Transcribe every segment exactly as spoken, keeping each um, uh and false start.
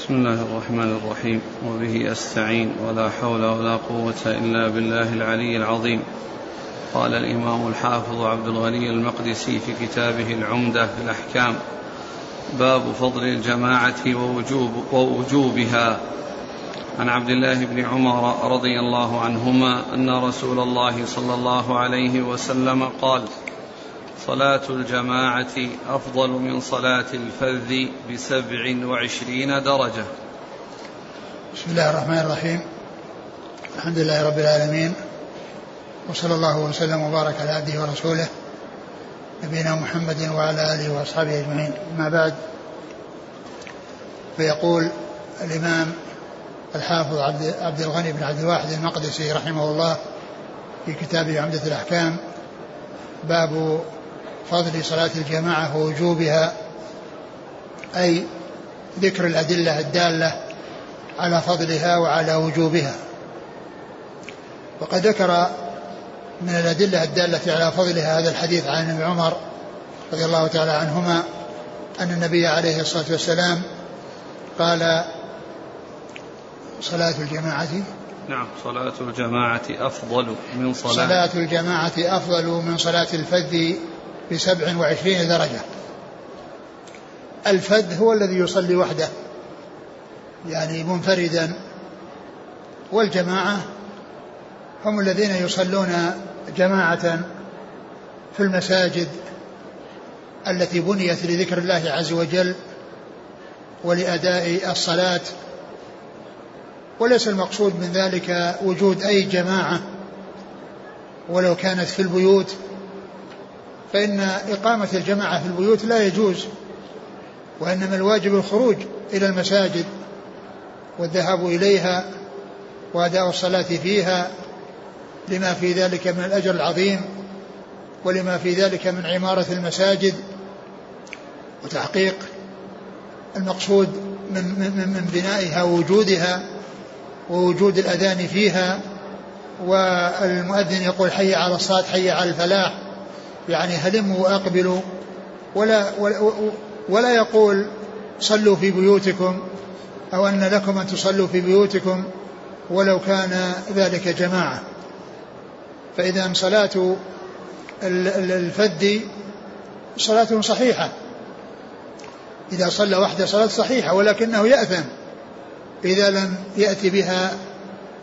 بسم الله الرحمن الرحيم، وبه أستعين، ولا حول ولا قوة إلا بالله العلي العظيم. قال الإمام الحافظ عبد الغني المقدسي في كتابه العمدة في الأحكام: باب فضل الجماعة ووجوب ووجوبها. عن عبد الله بن عمر رضي الله عنهما أن رسول الله صلى الله عليه وسلم قال: صلاة الجماعة أفضل من صلاة الفذ بسبع وعشرين درجة. بسم الله الرحمن الرحيم، الحمد لله رب العالمين، وصلى الله وسلم وبارك على عبده ورسوله نبينا محمد وعلى آله وأصحابه أجمعين. أما بعد، فيقول الإمام الحافظ عبد الغني بن عبد الواحد المقدسي رحمه الله في كتابه عمدة الأحكام: باب فضل صلاة الجماعة ووجوبها، أي ذكر الأدلة الدالة على فضلها وعلى وجوبها. وقد ذكر من الأدلة الدالة على فضلها هذا الحديث عن ابن عمر رضي الله تعالى عنهما أن النبي عليه الصلاة والسلام قال: صلاة الجماعة نعم صلاة الجماعة أفضل من صلاة صلاة الجماعة أفضل من صلاة الفذ بسبع وعشرين درجة. الفذ هو الذي يصلي وحده، يعني منفردا، والجماعة هم الذين يصلون جماعة في المساجد التي بنيت لذكر الله عز وجل ولأداء الصلاة. وليس المقصود من ذلك وجود أي جماعة ولو كانت في البيوت، فإن إقامة الجماعة في البيوت لا يجوز، وإنما الواجب الخروج إلى المساجد والذهاب إليها وأداء الصلاة فيها، لما في ذلك من الأجر العظيم، ولما في ذلك من عمارة المساجد وتحقيق المقصود من, من, من بنائها ووجودها ووجود الأذان فيها، والمؤذن يقول: حي على الصلاة، حي على الفلاح، يعني هلموا وأقبلوا، ولا, ولا, ولا يقول صلوا في بيوتكم، أو أن لكم أن تصلوا في بيوتكم ولو كان ذلك جماعة. فإذا صلاة الفذ صلاة صحيحة، إذا صلى وحده صلاة صحيحة، ولكنه يأثم إذا لم يأتي بها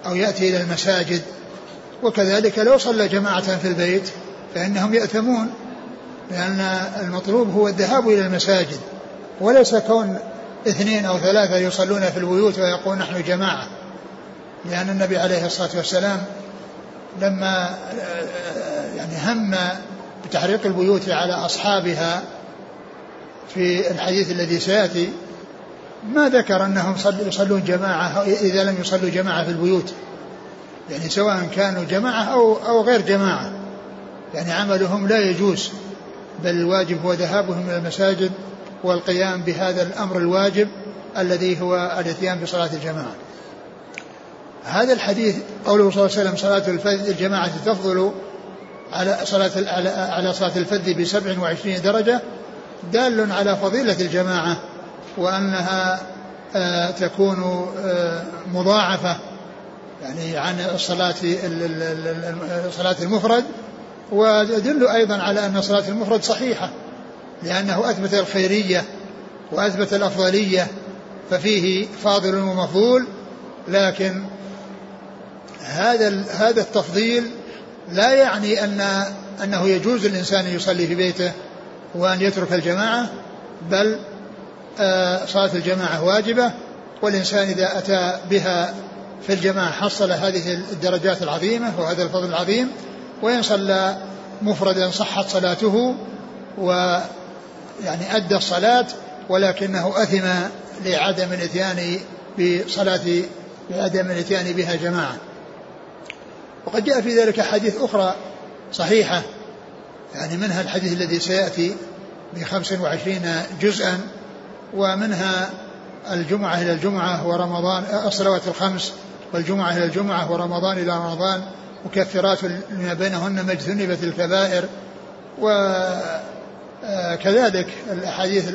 أو يأتي إلى المساجد. وكذلك لو صلى جماعة في البيت فإنهم يأثمون، لأن المطلوب هو الذهاب إلى المساجد، وليس كون اثنين أو ثلاثة يصلون في البيوت ويقول نحن جماعة. لأن النبي عليه الصلاة والسلام لما يعني هم بتحريق البيوت على أصحابها في الحديث الذي سيأتي، ما ذكر أنهم يصلون جماعة إذا لم يصلوا جماعة في البيوت، يعني سواء كانوا جماعة أو, أو غير جماعة، يعني عملهم لا يجوز، بل الواجب هو ذهابهم إلى المساجد والقيام بهذا الأمر الواجب الذي هو الاتيان بصلاة الجماعة. هذا الحديث قوله صلى الله عليه وسلم: صلاة الجماعة تفضل على صلاة على صلاة الفذ بسبع وعشرين درجة، دال على فضيلة الجماعة، وأنها آه تكون آه مضاعفة، يعني عن الصلاة صلاة المفرد. ويدل أيضا على أن صلاة المفرد صحيحة، لأنه أثبت الخيرية وأثبت الأفضلية، ففيه فاضل ومفضول. لكن هذا هذا التفضيل لا يعني أن أنه يجوز الإنسان يصلي في بيته وأن يترك الجماعة، بل صلاة الجماعة واجبة، والإنسان إذا أتى بها في الجماعة حصل هذه الدرجات العظيمة وهذا الفضل العظيم. وإن صلى مفردا صحت صلاته، ويعني أدى الصلاة، ولكنه أثم لعدم الإتيان بصلاة لعدم الإتيان بها جماعة. وقد جاء في ذلك حديث أخرى صحيحة، يعني منها الحديث الذي سيأتي بخمس وعشرين جزءا، ومنها الجمعة إلى الجمعة ورمضان، الصلوات الخمس والجمعة إلى الجمعة ورمضان إلى رمضان، مكفرات لما بينهن ما اجتنبت الكبائر. وكذلك الأحاديث،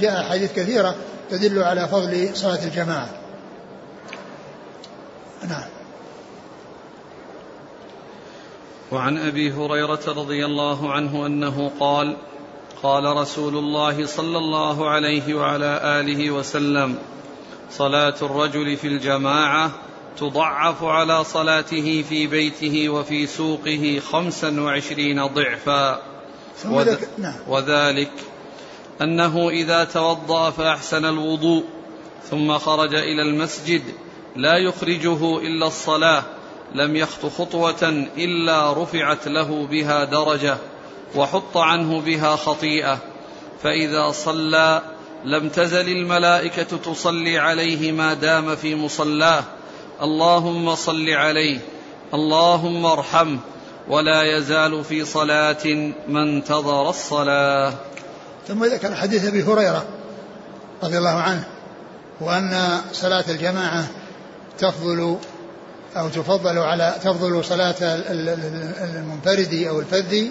جاء أحاديث كثيرة تدل على فضل صلاة الجماعة. نعم. وعن أبي هريرة رضي الله عنه أنه قال: قال رسول الله صلى الله عليه وعلى آله وسلم: صلاة الرجل في الجماعة تضعف على صلاته في بيته وفي سوقه خمسا وعشرين ضعفا، وذ... وذلك أنه إذا توضأ فأحسن الوضوء ثم خرج إلى المسجد لا يخرجه إلا الصلاة لم يخط خطوة إلا رفعت له بها درجة وحط عنه بها خطيئة، فإذا صلى لم تزل الملائكة تصلي عليه ما دام في مصلاه: اللهم صل عليه، اللهم ارحمه، ولا يزال في صلاة ما انتظر الصلاة. ثم ذكر حديث أبي هريرة رضي الله عنه وأن صلاة الجماعة تفضل أو تفضل على تفضل صلاة المنفرد أو الفذ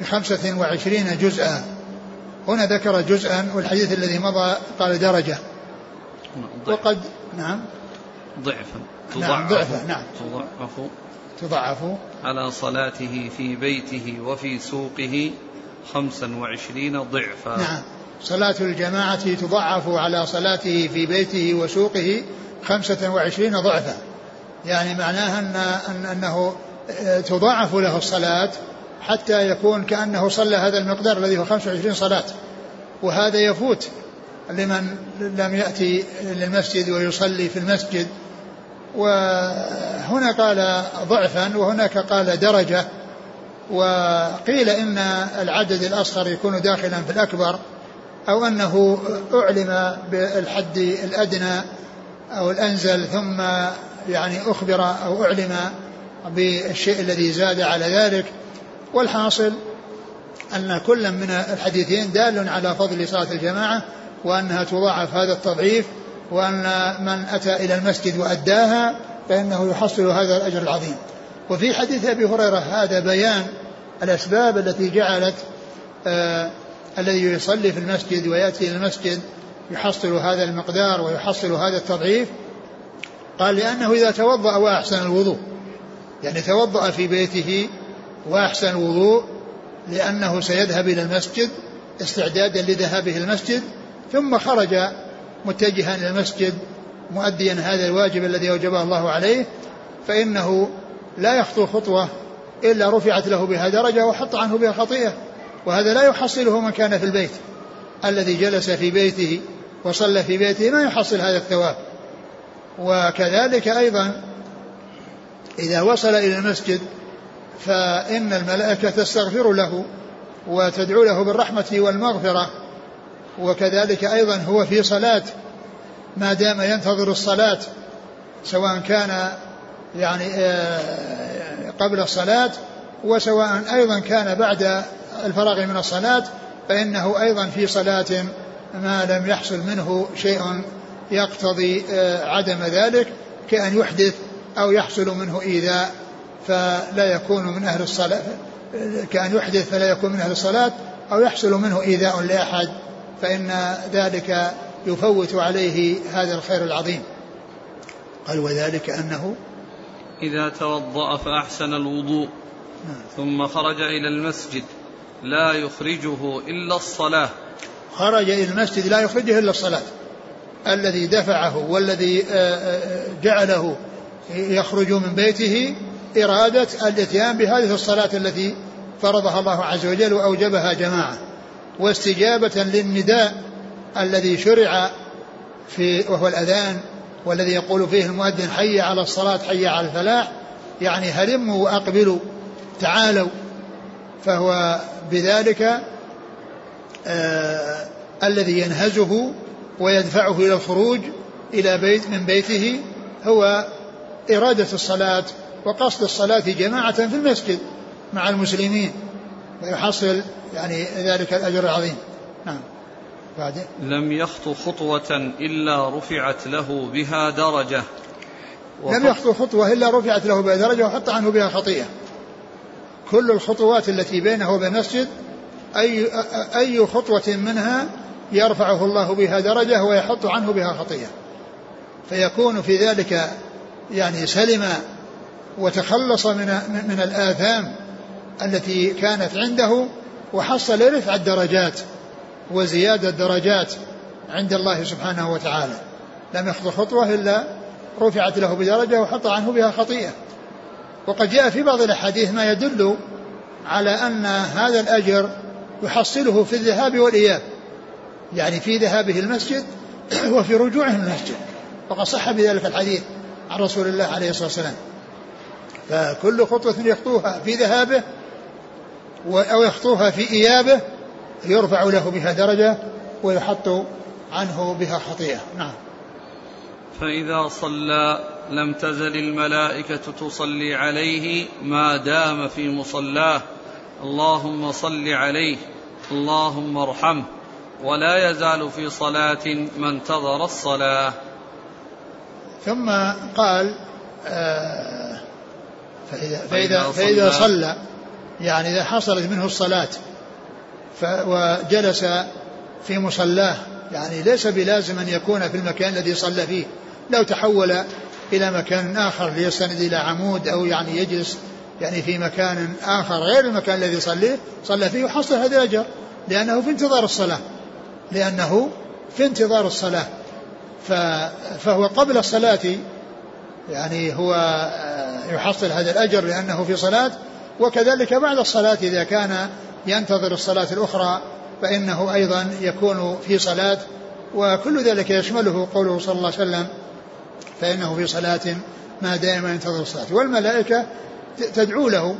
بخمسة وعشرين جزءا. هنا ذكر جزءا، والحديث الذي مضى قال درجة ضعف. وقد نعم ضعفا نعم ضعفا نعم تضعف تضعف على صلاته في بيته وفي سوقه خمسا وعشرين ضعفا. نعم، صلاة الجماعة تضعف على صلاته في بيته وسوقه خمسة وعشرين ضعفا، يعني معناها أن أنه تضاعف له الصلاة حتى يكون كأنه صلى هذا المقدار الذي هو خمسة وعشرين صلاة، وهذا يفوت لمن لم يأتي للمسجد ويصلي في المسجد. وهنا قال ضعفا وهناك قال درجة، وقيل إن العدد الأصغر يكون داخلا في الأكبر، أو أنه أعلم بالحد الأدنى أو الأنزل ثم يعني أخبر أو أعلم بالشيء الذي زاد على ذلك. والحاصل أن كل من الحديثين دال على فضل صلاة الجماعة وأنها تضاعف هذا التضعيف، وأن من أتى إلى المسجد وأداها فإنه يحصل هذا الأجر العظيم. وفي حديث أبي هريرة هذا بيان الأسباب التي جعلت آه الذي يصلي في المسجد ويأتي إلى المسجد يحصل هذا المقدار ويحصل هذا التضعيف. قال: لأنه إذا توضأ وأحسن الوضوء، يعني توضأ في بيته وأحسن الوضوء لأنه سيذهب إلى المسجد استعدادا لذهابه المسجد، ثم خرج متجها إلى المسجد مؤديا هذا الواجب الذي أوجبه الله عليه، فإنه لا يخطو خطوة إلا رفعت له بها درجة وحط عنه بها خطيئة. وهذا لا يحصله من كان في البيت، الذي جلس في بيته وصلى في بيته ما يحصل هذا الثواب. وكذلك أيضا إذا وصل إلى المسجد فإن الملائكة تستغفر له وتدعو له بالرحمة والمغفرة. وكذلك أيضا هو في صلاة ما دام ينتظر الصلاة، سواء كان يعني قبل الصلاة وسواء أيضا كان بعد الفراغ من الصلاة، فإنه أيضا في صلاة ما لم يحصل منه شيء يقتضي عدم ذلك، كأن يحدث أو يحصل منه إيذاء فلا يكون من أهل الصلاة، كأن يحدث فلا يكون من أهل الصلاة أو يحصل منه إيذاء لأحد، فإن ذلك يفوت عليه هذا الخير العظيم. قال: وذلك أنه إذا توضأ فأحسن الوضوء ثم خرج إلى المسجد لا يخرجه إلا الصلاة. خرج إلى المسجد لا يخرجه إلا الصلاة، الذي دفعه والذي جعله يخرج من بيته إرادة الاتيان بهذه الصلاة التي فرضها الله عز وجل وأوجبها جماعة، واستجابة للنداء الذي شرع في وهو الأذان، والذي يقول فيه المؤذن: حي على الصلاة، حي على الفلاح، يعني هلموا وأقبلوا، تعالوا. فهو بذلك آه الذي ينهزه ويدفعه إلى الخروج إلى بيت من بيته هو إرادة الصلاة وقصد الصلاة جماعة في المسجد مع المسلمين، ويحصل يعني ذلك الأجر العظيم. نعم. بعده: لم يخطو خطوة إلا رفعت له بها درجة. لم يخطو خطوة إلا رفعت له بها درجة وحط عنه بها خطيئة. كل الخطوات التي بينه وبين المسجد أي أي خطوة منها يرفعه الله بها درجة ويحط عنه بها خطيئة, فيكون في ذلك يعني سلم وتخلص من, من الآثام التي كانت عنده, وحصل رفع الدرجات وزيادة الدرجات عند الله سبحانه وتعالى. لم يخطو خطوة إلا رفعت له بدرجة وحط عنه بها خطيئة. وقد جاء في بعض الأحاديث ما يدل على أن هذا الأجر يحصله في الذهاب والإياب, يعني في ذهابه المسجد وفي رجوعه المسجد, وقد صح بذلك الحديث عن رسول الله عليه الصلاة والسلام. فكل خطوة يخطوها في ذهابه أو يخطوها في إيابه يرفع له بها درجة ويحط عنه بها خطيئة. نعم. فإذا صلى لم تزل الملائكة تصلي عليه ما دام في مصلاه, اللهم صل عليه اللهم ارحمه, ولا يزال في صلاة ما انتظر الصلاة. ثم قال آه فإذا, فإذا, فإذا, فإذا صلى, يعني إذا حصلت منه الصلاة وجلس في مصلاه, يعني ليس بلازم أن يكون في المكان الذي صلى فيه, لو تحول إلى مكان آخر ليستند إلى عمود أو يعني يجلس يعني في مكان آخر غير المكان الذي صلى صلى فيه وحصل هذا الأجر, لأنه في انتظار الصلاة, لأنه في انتظار الصلاة. فهو قبل الصلاة يعني هو يحصل هذا الأجر لأنه في صلاة, وكذلك بعد الصلاة إذا كان ينتظر الصلاة الأخرى فإنه أيضا يكون في صلاة, وكل ذلك يشمله قوله صلى الله عليه وسلم فإنه في صلاة ما دائما ينتظر الصلاة. والملائكة تدعو له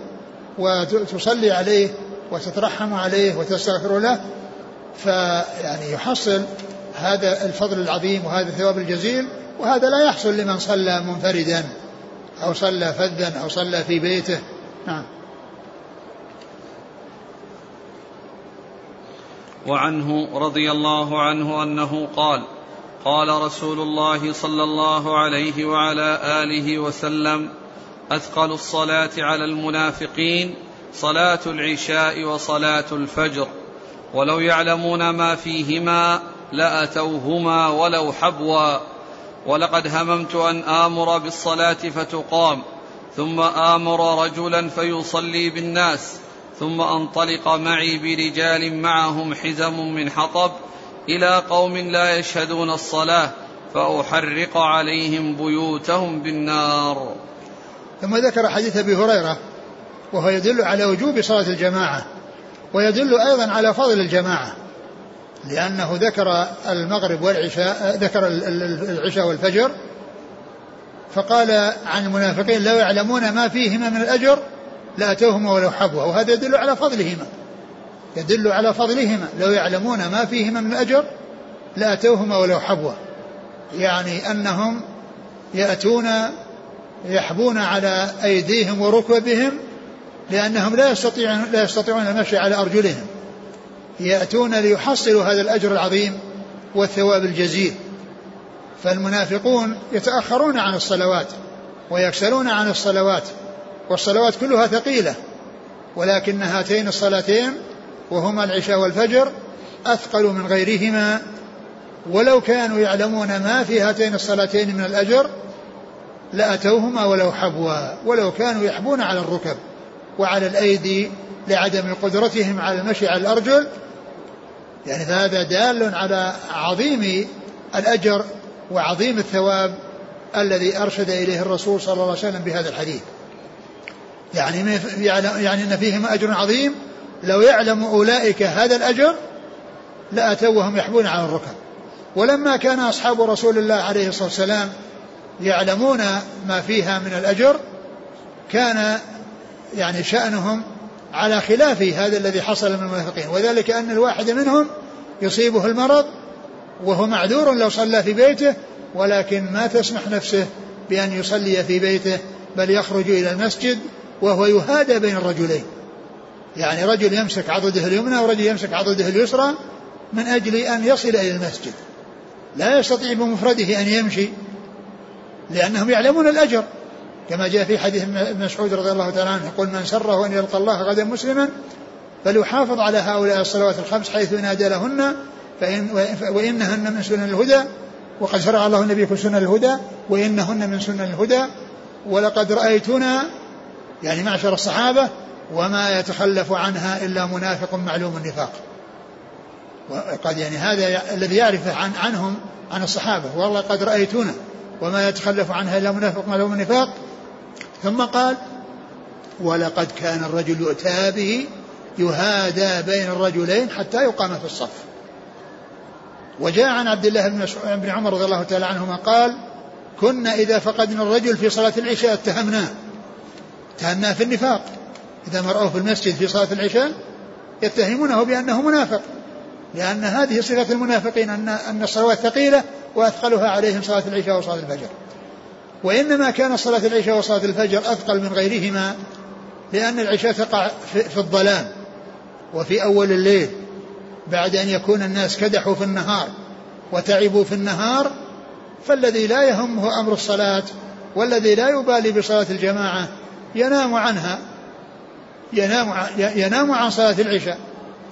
وتصلي عليه وتترحم عليه وتستغفر له, فيعني يحصل هذا الفضل العظيم وهذا الثواب الجزيل, وهذا لا يحصل لمن صلى منفردا أو صلى فذا أو صلى في بيته. نعم. وعنه رضي الله عنه أنه قال قال رسول الله صلى الله عليه وعلى آله وسلم: أثقل الصلاة على المنافقين صلاة العشاء وصلاة الفجر, ولو يعلمون ما فيهما لأتوهما ولو حبوا, ولقد هممت أن آمر بالصلاة فتقام, ثم آمر رجلا فيصلي بالناس, ثم أنطلق معي برجال معهم حزم من حطب إلى قوم لا يشهدون الصلاة فأحرق عليهم بيوتهم بالنار. ثم ذكر حديث أبي هريرة, وهو يدل على وجوب صلاة الجماعة, ويدل أيضا على فضل الجماعة, لأنه ذكر المغرب والعشاء, ذكر العشاء والفجر, فقال عن المنافقين لو يعلمون ما فيهما من الأجر لأتوهما ولو حبوا, وهذا يدل على فضلهما, يدل على فضلهما, لو يعلمون ما فيهما من الأجر لأتوهما ولو حبوا, يعني أنهم يأتون يحبون على أيديهم وركبهم لأنهم لا يستطيعون, لا يستطيعون المشي على أرجلهم, يأتون ليحصلوا هذا الأجر العظيم والثواب الجزيل. فالمنافقون يتأخرون عن الصلوات ويكسلون عن الصلوات, والصلوات كلها ثقيلة, ولكن هاتين الصلاتين وهما العشاء والفجر أثقل من غيرهما, ولو كانوا يعلمون ما في هاتين الصلاتين من الأجر لأتوهما ولو حبوا, ولو كانوا يحبون على الركب وعلى الأيدي لعدم قدرتهم على المشي على الأرجل, يعني هذا دال على عظيم الأجر وعظيم الثواب الذي أرشد إليه الرسول صلى الله عليه وسلم بهذا الحديث, يعني يعني أن فيهما أجر عظيم, لو يعلم أولئك هذا الأجر لأتوهم يحبون على الركب. ولما كان أصحاب رسول الله عليه الصلاة والسلام يعلمون ما فيها من الأجر كان يعني شأنهم على خلاف هذا الذي حصل من المنافقين, وذلك أن الواحد منهم يصيبه المرض وهو معذور لو صلى في بيته, ولكن ما تسمح نفسه بأن يصلي في بيته, بل يخرج إلى المسجد وهو يهادى بين الرجلين, يعني رجل يمسك عضده اليمنى ورجل يمسك عضده اليسرى من أجل أن يصل إلى المسجد, لا يستطيع بمفرده أن يمشي, لأنهم يعلمون الأجر, كما جاء في حديث ابن مسعود رضي الله تعالى عنه يقول: من سره أن يلقى الله غدا مسلما فليحافظ على هؤلاء الصلوات الخمس حيث ينادى لهن فإن وإنهن من سنن الهدى، وقد شرع الله نبيكم سنن الهدى، وإنهن من سنن الهدى، ولقد رأيتنا، يعني معشر الصحابة، وما يتخلف عنها إلا منافق معلوم النفاق. وقد يعني هذا الذي يعرف عن عنهم عن الصحابة، والله قد رأيتنا وما يتخلف عنها إلا منافق معلوم النفاق. ثم قال ولقد كان الرجل يؤتى به يهادى بين الرجلين حتى يقام في الصف. وجاء عن عبد الله بن عمر رضي الله تعالى عنهما قال كنا إذا فقدنا الرجل في صلاة العشاء اتهمناه اتهمناه في النفاق، إذا مرأوه في المسجد في صلاة العشاء يتهمونه بأنه منافق، لأن هذه صفة المنافقين أن الصلوات ثقيلة وأثقلها عليهم صلاة العشاء وصلاة الفجر. وإنما كان صلاة العشاء وصلاة الفجر أثقل من غيرهما، لأن العشاء تقع في الظلام وفي أول الليل، بعد أن يكون الناس كدحوا في النهار وتعبوا في النهار، فالذي لا يهمه أمر الصلاة والذي لا يبالي بصلاة الجماعة ينام عنها، ينام ينام عن صلاة العشاء.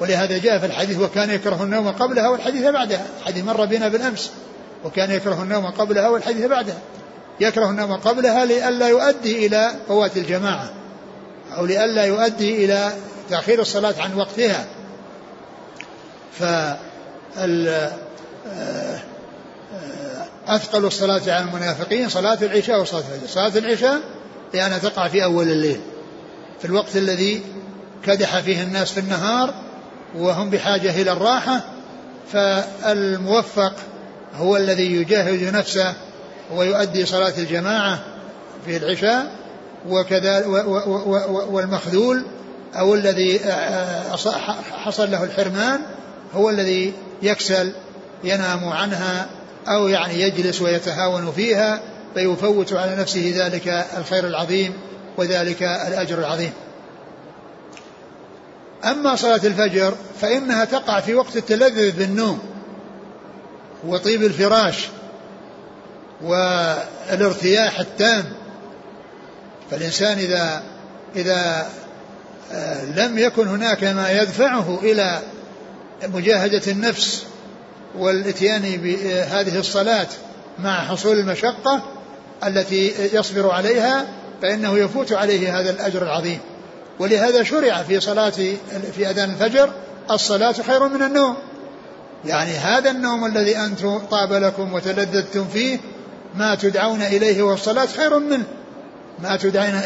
ولهذا جاء في الحديث وكان يكره النوم قبلها والحديث بعدها، الحديث مر بنا بالأمس، وكان يكره النوم قبلها والحديث بعدها، يكره النوم قبلها لئلا يؤدي إلى فوات الجماعة، أو لئلا يؤدي إلى تأخير الصلاة عن وقتها. فأثقل الصلاة على المنافقين صلاة العشاء وصلاة الفجر. صلاة العشاء لأنها تقع في أول الليل، في الوقت الذي كدح فيه الناس في النهار وهم بحاجة إلى الراحة، فالموفق هو الذي يجاهد نفسه ويؤدي صلاة الجماعة في العشاء، وكذا والمخذول أو الذي حصل له الحرمان هو الذي يكسل ينام عنها، أو يعني يجلس ويتهاون فيها فيفوت على نفسه ذلك الخير العظيم وذلك الأجر العظيم. أما صلاة الفجر فإنها تقع في وقت التلذذ بالنوم وطيب الفراش والارتياح التام، فالإنسان إذا, إذا لم يكن هناك ما يدفعه إلى مجاهدة النفس والاتيان بهذه الصلاة مع حصول المشقة التي يصبر عليها، فإنه يفوت عليه هذا الأجر العظيم. ولهذا شرع في صلاة في أذان الفجر الصلاة خير من النوم، يعني هذا النوم الذي أنتم طاب لكم وتلذذتم فيه ما تدعون إليه والصلاة خير منه، ما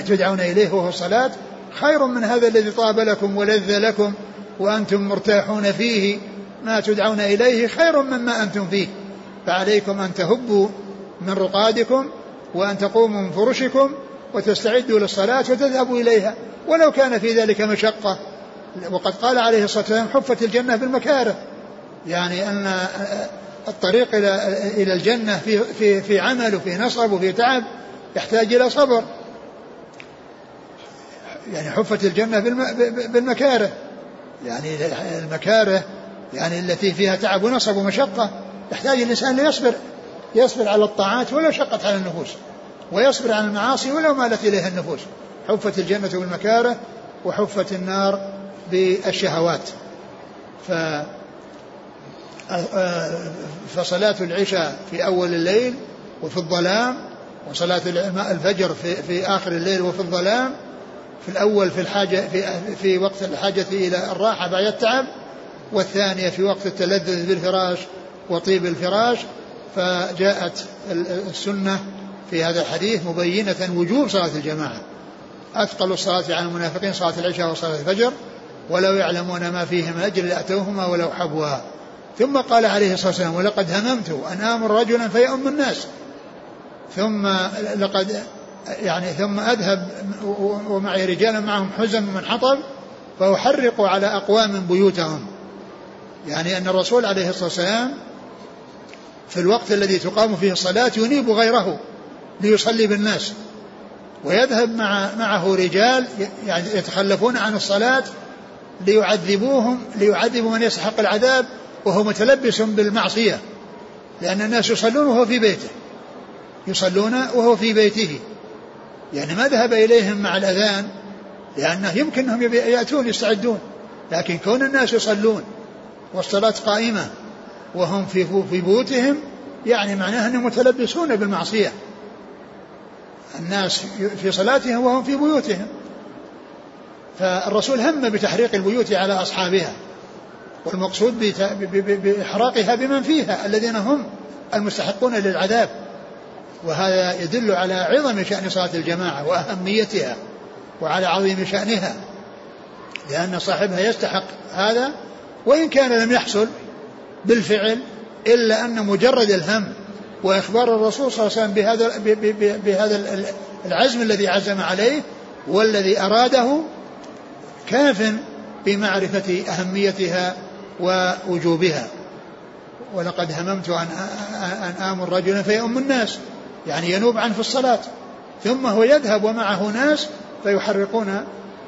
تدعون إليه وهو الصلاة خير من هذا الذي طاب لكم ولذ لكم وأنتم مرتاحون فيه، ما تدعون إليه خير مما أنتم فيه. فعليكم أن تهبوا من رقادكم وأن تقوموا من فرشكم وتستعدوا للصلاة وتذهبوا إليها ولو كان في ذلك مشقة. وقد قال عليه الصلاة والسلام حفت الجنة بالمكاره، يعني أن الطريق إلى الجنة في في عمل وفي نصب وفي تعب يحتاج إلى صبر، يعني حفت الجنة بالمكاره، يعني المكاره يعني التي فيها تعب ونصب ومشقة، يحتاج الإنسان ليصبر، يصبر على الطاعات ولو شقت على النفوس، ويصبر على المعاصي ولو مالت إليها النفوس. حفت الجنة بالمكاره وحفت النار بالشهوات. ف فصلاة العشاء في أول الليل وفي الظلام، وصلاة الفجر في, في آخر الليل وفي الظلام، في الأول في, الحاجة في, في وقت الحاجة إلى الراحة بعد التعب، والثانية في وقت التلذذ بالفراش وطيب الفراش. فجاءت السنة في هذا الحديث مبينة وجوب صلاة الجماعة. أثقل الصلاة على المنافقين صلاة العشاء وصلاة الفجر، ولو يعلمون ما فيهما أجر لأتوهما ولو حبوا. ثم قال عليه الصلاة والسلام ولقد هممت أن آمر رجلا فيؤم الناس، ثم لقد يعني ثم أذهب ومعي رجالا معهم حزم من حطب فأحرق على أقوام بيوتهم. يعني أن الرسول عليه الصلاة والسلام في الوقت الذي تقام فيه الصلاة ينيب غيره ليصلي بالناس، ويذهب مع معه رجال يعني يتخلفون عن الصلاة ليعذبوهم، ليعذبوا من يستحق العذاب وهو متلبس بالمعصية، لأن الناس يصلون وهو في بيته، يصلون وهو في بيته، يعني ما ذهب إليهم مع الأذان لأنه يمكنهم يأتون يستعدون، لكن كون الناس يصلون والصلاة قائمة وهم في بيوتهم, يعني معناه أنهم متلبسون بالمعصية. الناس في صلاتهم وهم في بيوتهم, فالرسول هم بتحريق البيوت على أصحابها, والمقصود بإحراقها بمن فيها الذين هم المستحقون للعذاب, وهذا يدل على عظم شأن صلاة الجماعة وأهميتها وعلى عظيم شأنها, لأن صاحبها يستحق هذا وإن كان لم يحصل بالفعل, إلا أن مجرد الهم وإخبار الرسول صلى الله عليه وسلم بهذا, بهذا العزم الذي عزم عليه والذي أراده كاف بمعرفة أهميتها ووجوبها. ولقد هممت أن آمر رجلا فيؤم الناس, يعني ينوب عنه في الصلاة, ثم هو يذهب ومعه ناس فيحرقون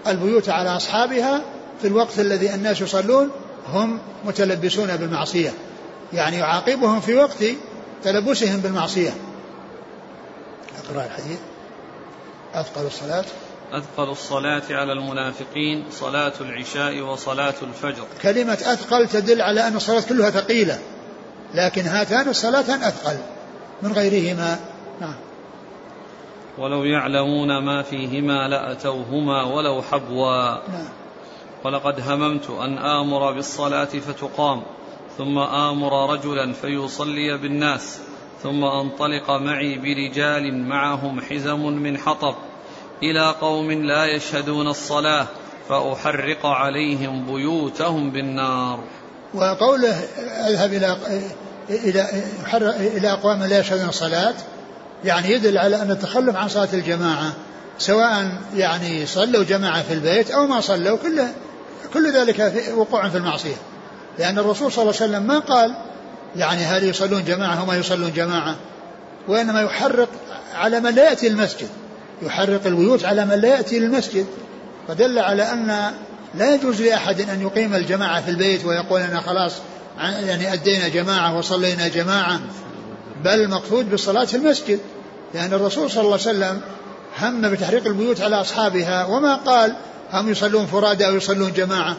البيوت على أصحابها في الوقت الذي الناس يصلون, هم متلبسون بالمعصية, يعني يعاقبهم في وقت تلبسهم بالمعصية. أقرأ الحديث. أثقل الصلاة أثقل الصلاة على المنافقين صلاة العشاء وصلاة الفجر. كلمة أثقل تدل على أن الصلاة كلها ثقيلة, لكن هاتان الصلاتان أثقل من غيرهما. نعم. ولو يعلمون ما فيهما لأتوهما ولو حبوا. نعم. ولقد هممت أن آمر بالصلاة فتقام, ثم آمر رجلا فيصلي بالناس, ثم أنطلق معي برجال معهم حزم من حطب إلى قوم لا يشهدون الصلاة فأحرق عليهم بيوتهم بالنار. وقوله أذهب إلى إلى إلى قوم لا يشهدون الصلاة, يعني يدل على أن التخلف عن صلاة الجماعة, سواء يعني صلوا جماعة في البيت أو ما صلوا, كل كل ذلك وقوع في المعصية, لأن الرسول صلى الله عليه وسلم ما قال يعني هل يصلون جماعة وما يصلون جماعة, وإنما يحرق على من لا يأتي المسجد, يحرق البيوت على من لا يأتي المسجد, فدل على أن لا يجوز لأحد أن يقيم الجماعة في البيت ويقول أنا خلاص يعني أدينا جماعة وصلينا جماعة, بل مقصود بالصلاة في المسجد, لأن الرسول صلى الله عليه وسلم هم بتحريق البيوت على أصحابها وما قال هم يصلون فرادى أو يصلون جماعة,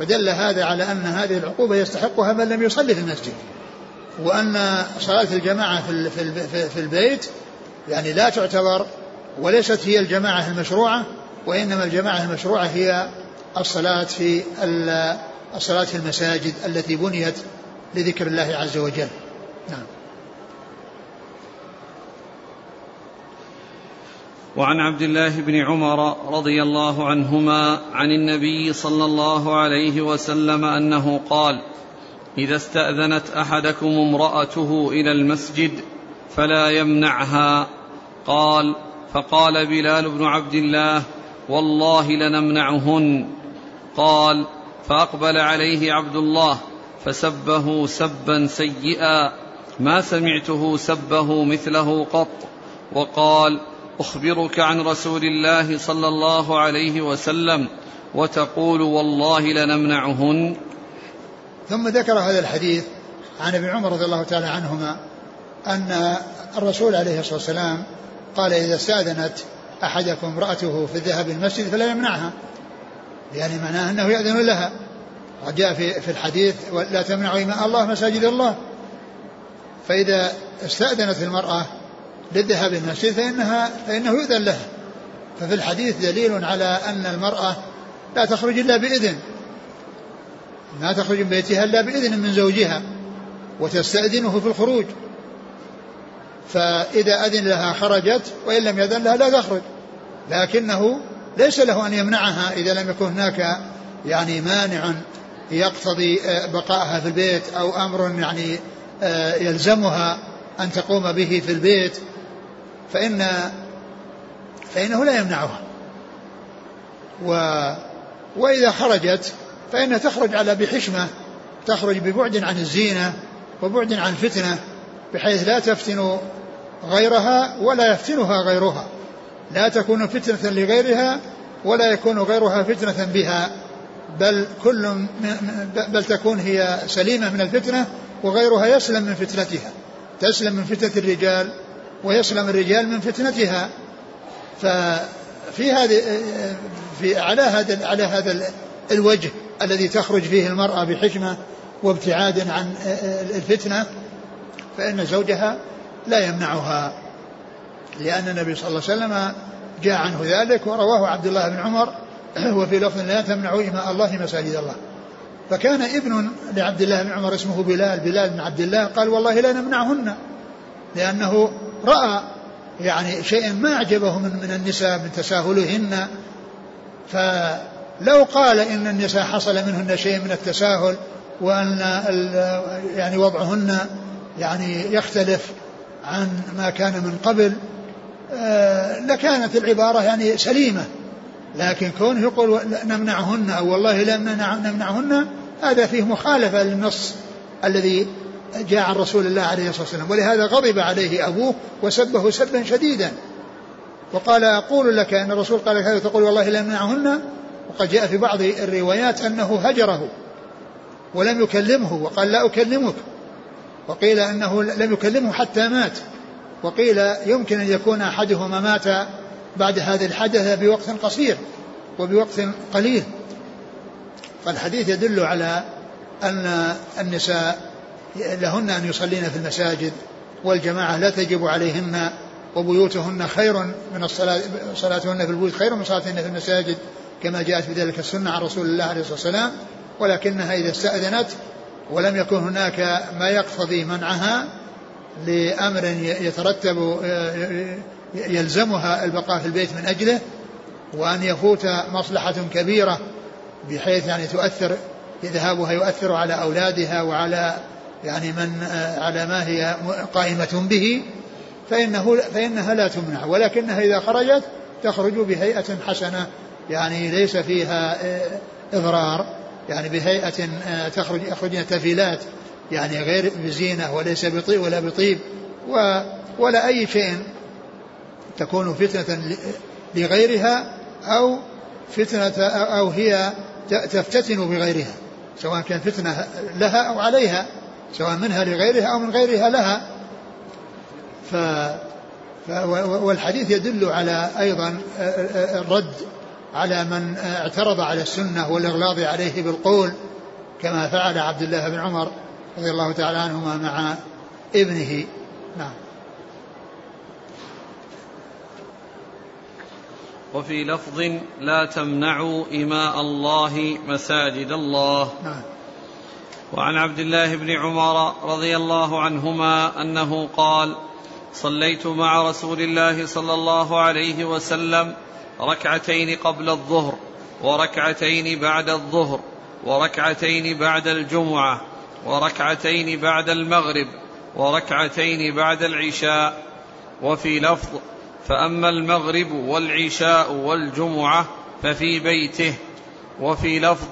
فدل هذا على أن هذه العقوبة يستحقها من لم يصلي في المسجد, وأن صلاة الجماعة في البيت يعني لا تعتبر وليست هي الجماعة المشروعة, وإنما الجماعة المشروعة هي الصلاة في الصلاة في المساجد التي بنيت لذكر الله عز وجل. نعم. وعن عبد الله بن عمر رضي الله عنهما عن النبي صلى الله عليه وسلم أنه قال: إذا استأذنت أحدكم امرأته إلى المسجد فلا يمنعها. قال: فقال بلال بن عبد الله: والله لنمنعهن. قال: فأقبل عليه عبد الله فسبه سبا سيئا ما سمعته سبه مثله قط, وقال: أخبرك عن رسول الله صلى الله عليه وسلم وتقول والله لنمنعهن. ثم ذكر هذا الحديث عن ابن عمر رضي الله تعالى عنهما أن الرسول عليه الصلاة والسلام قال: إذا استأذنت أحدكم امرأته في الذهاب المسجد فلا يمنعها, يعني معناه أنه يأذن لها, وجاء في الحديث: ولا تمنعوا إماء الله مساجد الله. فإذا استأذنت المرأة للذهاب المسجد فإنها فإنه يؤذن لها, ففي الحديث دليل على أن المرأة لا تخرج إلا بإذن, لا تخرج من بيتها إلا بإذن من زوجها, وتستأذنه في الخروج, فإذا أذن لها خرجت, وإن لم يأذن لها لا تخرج, لكنه ليس له أن يمنعها إذا لم يكن هناك يعني مانع يقتضي بقائها في البيت, أو أمر يعني يلزمها أن تقوم به في البيت, فإن فإنه لا يمنعها. و وإذا خرجت فإنها تخرج على بحشمة, تخرج ببعد عن الزينة وبعد عن فتنة, بحيث لا تفتن غيرها ولا يفتنها غيرها, لا تكون فتنة لغيرها ولا يكون غيرها فتنة بها, بل كل بل تكون هي سليمة من الفتنة وغيرها يسلم من فتنتها, تسلم من فتنة الرجال ويسلم الرجال من فتنتها. ففي هذه في على هذا على هذا الوجه الذي تخرج فيه المرأة بحشمة وابتعاد عن الفتنة فإن زوجها لا يمنعها، لأن النبي صلى الله عليه وسلم جاء عنه ذلك، ورواه عبد الله بن عمر وفي لفظ لا تمنعوا إماء الله مساجد الله. فكان ابن لعبد الله بن عمر اسمه بلال، بلال بن عبد الله، قال والله لا نمنعهن، لأنه رأى يعني شيئا ما أعجبه من, من النساء من تساهلهن، فلو قال إن النساء حصل منهن شيء من التساهل وأن يعني وضعهن يعني يختلف عن ما كان من قبل لكانت العبارة يعني سليمة، لكن كونه يقول نمنعهن أو والله لا نمنعهن هذا فيه مخالفة للنص الذي جاء عن رسول الله عليه الصلاة والسلام، ولهذا غضب عليه أبوه وسبه سبا شديدا وقال أقول لك أن الرسول قال هذا تقول والله لا نمنعهن، وقد جاء في بعض الروايات أنه هجره ولم يكلمه وقال لا أكلمك، وقيل أنه لم يكلمه حتى مات، وقيل يمكن أن يكون أحدهما مات بعد هذا الحدث بوقت قصير وبوقت قليل. فالحديث يدل على أن النساء لهن أن يصلين في المساجد والجماعة لا تجب عليهن، وبيوتهن خير من الصلاة، صلاتهن في البيوت خير من صلاتهن في المساجد كما جاءت في ذلك السنة عن رسول الله عليه الصلاة والسلام، ولكنها إذا استأذنت ولم يكن هناك ما يقتضي منعها لأمر يترتب يلزمها البقاء في البيت من أجله، وأن يفوت مصلحة كبيرة بحيث يعني تؤثر ذهابها يؤثر على أولادها وعلى يعني من على ما هي قائمة به، فإنه فإنها لا تمنع، ولكنها إذا خرجت تخرج بهيئة حسنة يعني ليس فيها إضرار، يعني بهيئة تخرج يخرجن تفيلات يعني غير بزينة وليس بطيب ولا بطيب ولا أي شيء تكون فتنة لغيرها أو فتنة أو هي تفتتن بغيرها، سواء كان فتنة لها أو عليها، سواء منها لغيرها أو من غيرها لها. ف... ف... والحديث يدل على أيضا الرد على من اعترض على السنة والإغلاظ عليه بالقول كما فعل عبد الله بن عمر رضي الله تعالى عنهما مع ابنه. نعم. وفي لفظ لا تمنعوا إماء الله مساجد الله. نعم. وعن عبد الله بن عمر رضي الله عنهما أنه قال صليت مع رسول الله صلى الله عليه وسلم ركعتين قبل الظهر وركعتين بعد الظهر وركعتين بعد الجمعة وركعتين بعد المغرب وركعتين بعد العشاء. وفي لفظ فأما المغرب والعشاء والجمعة ففي بيته. وفي لفظ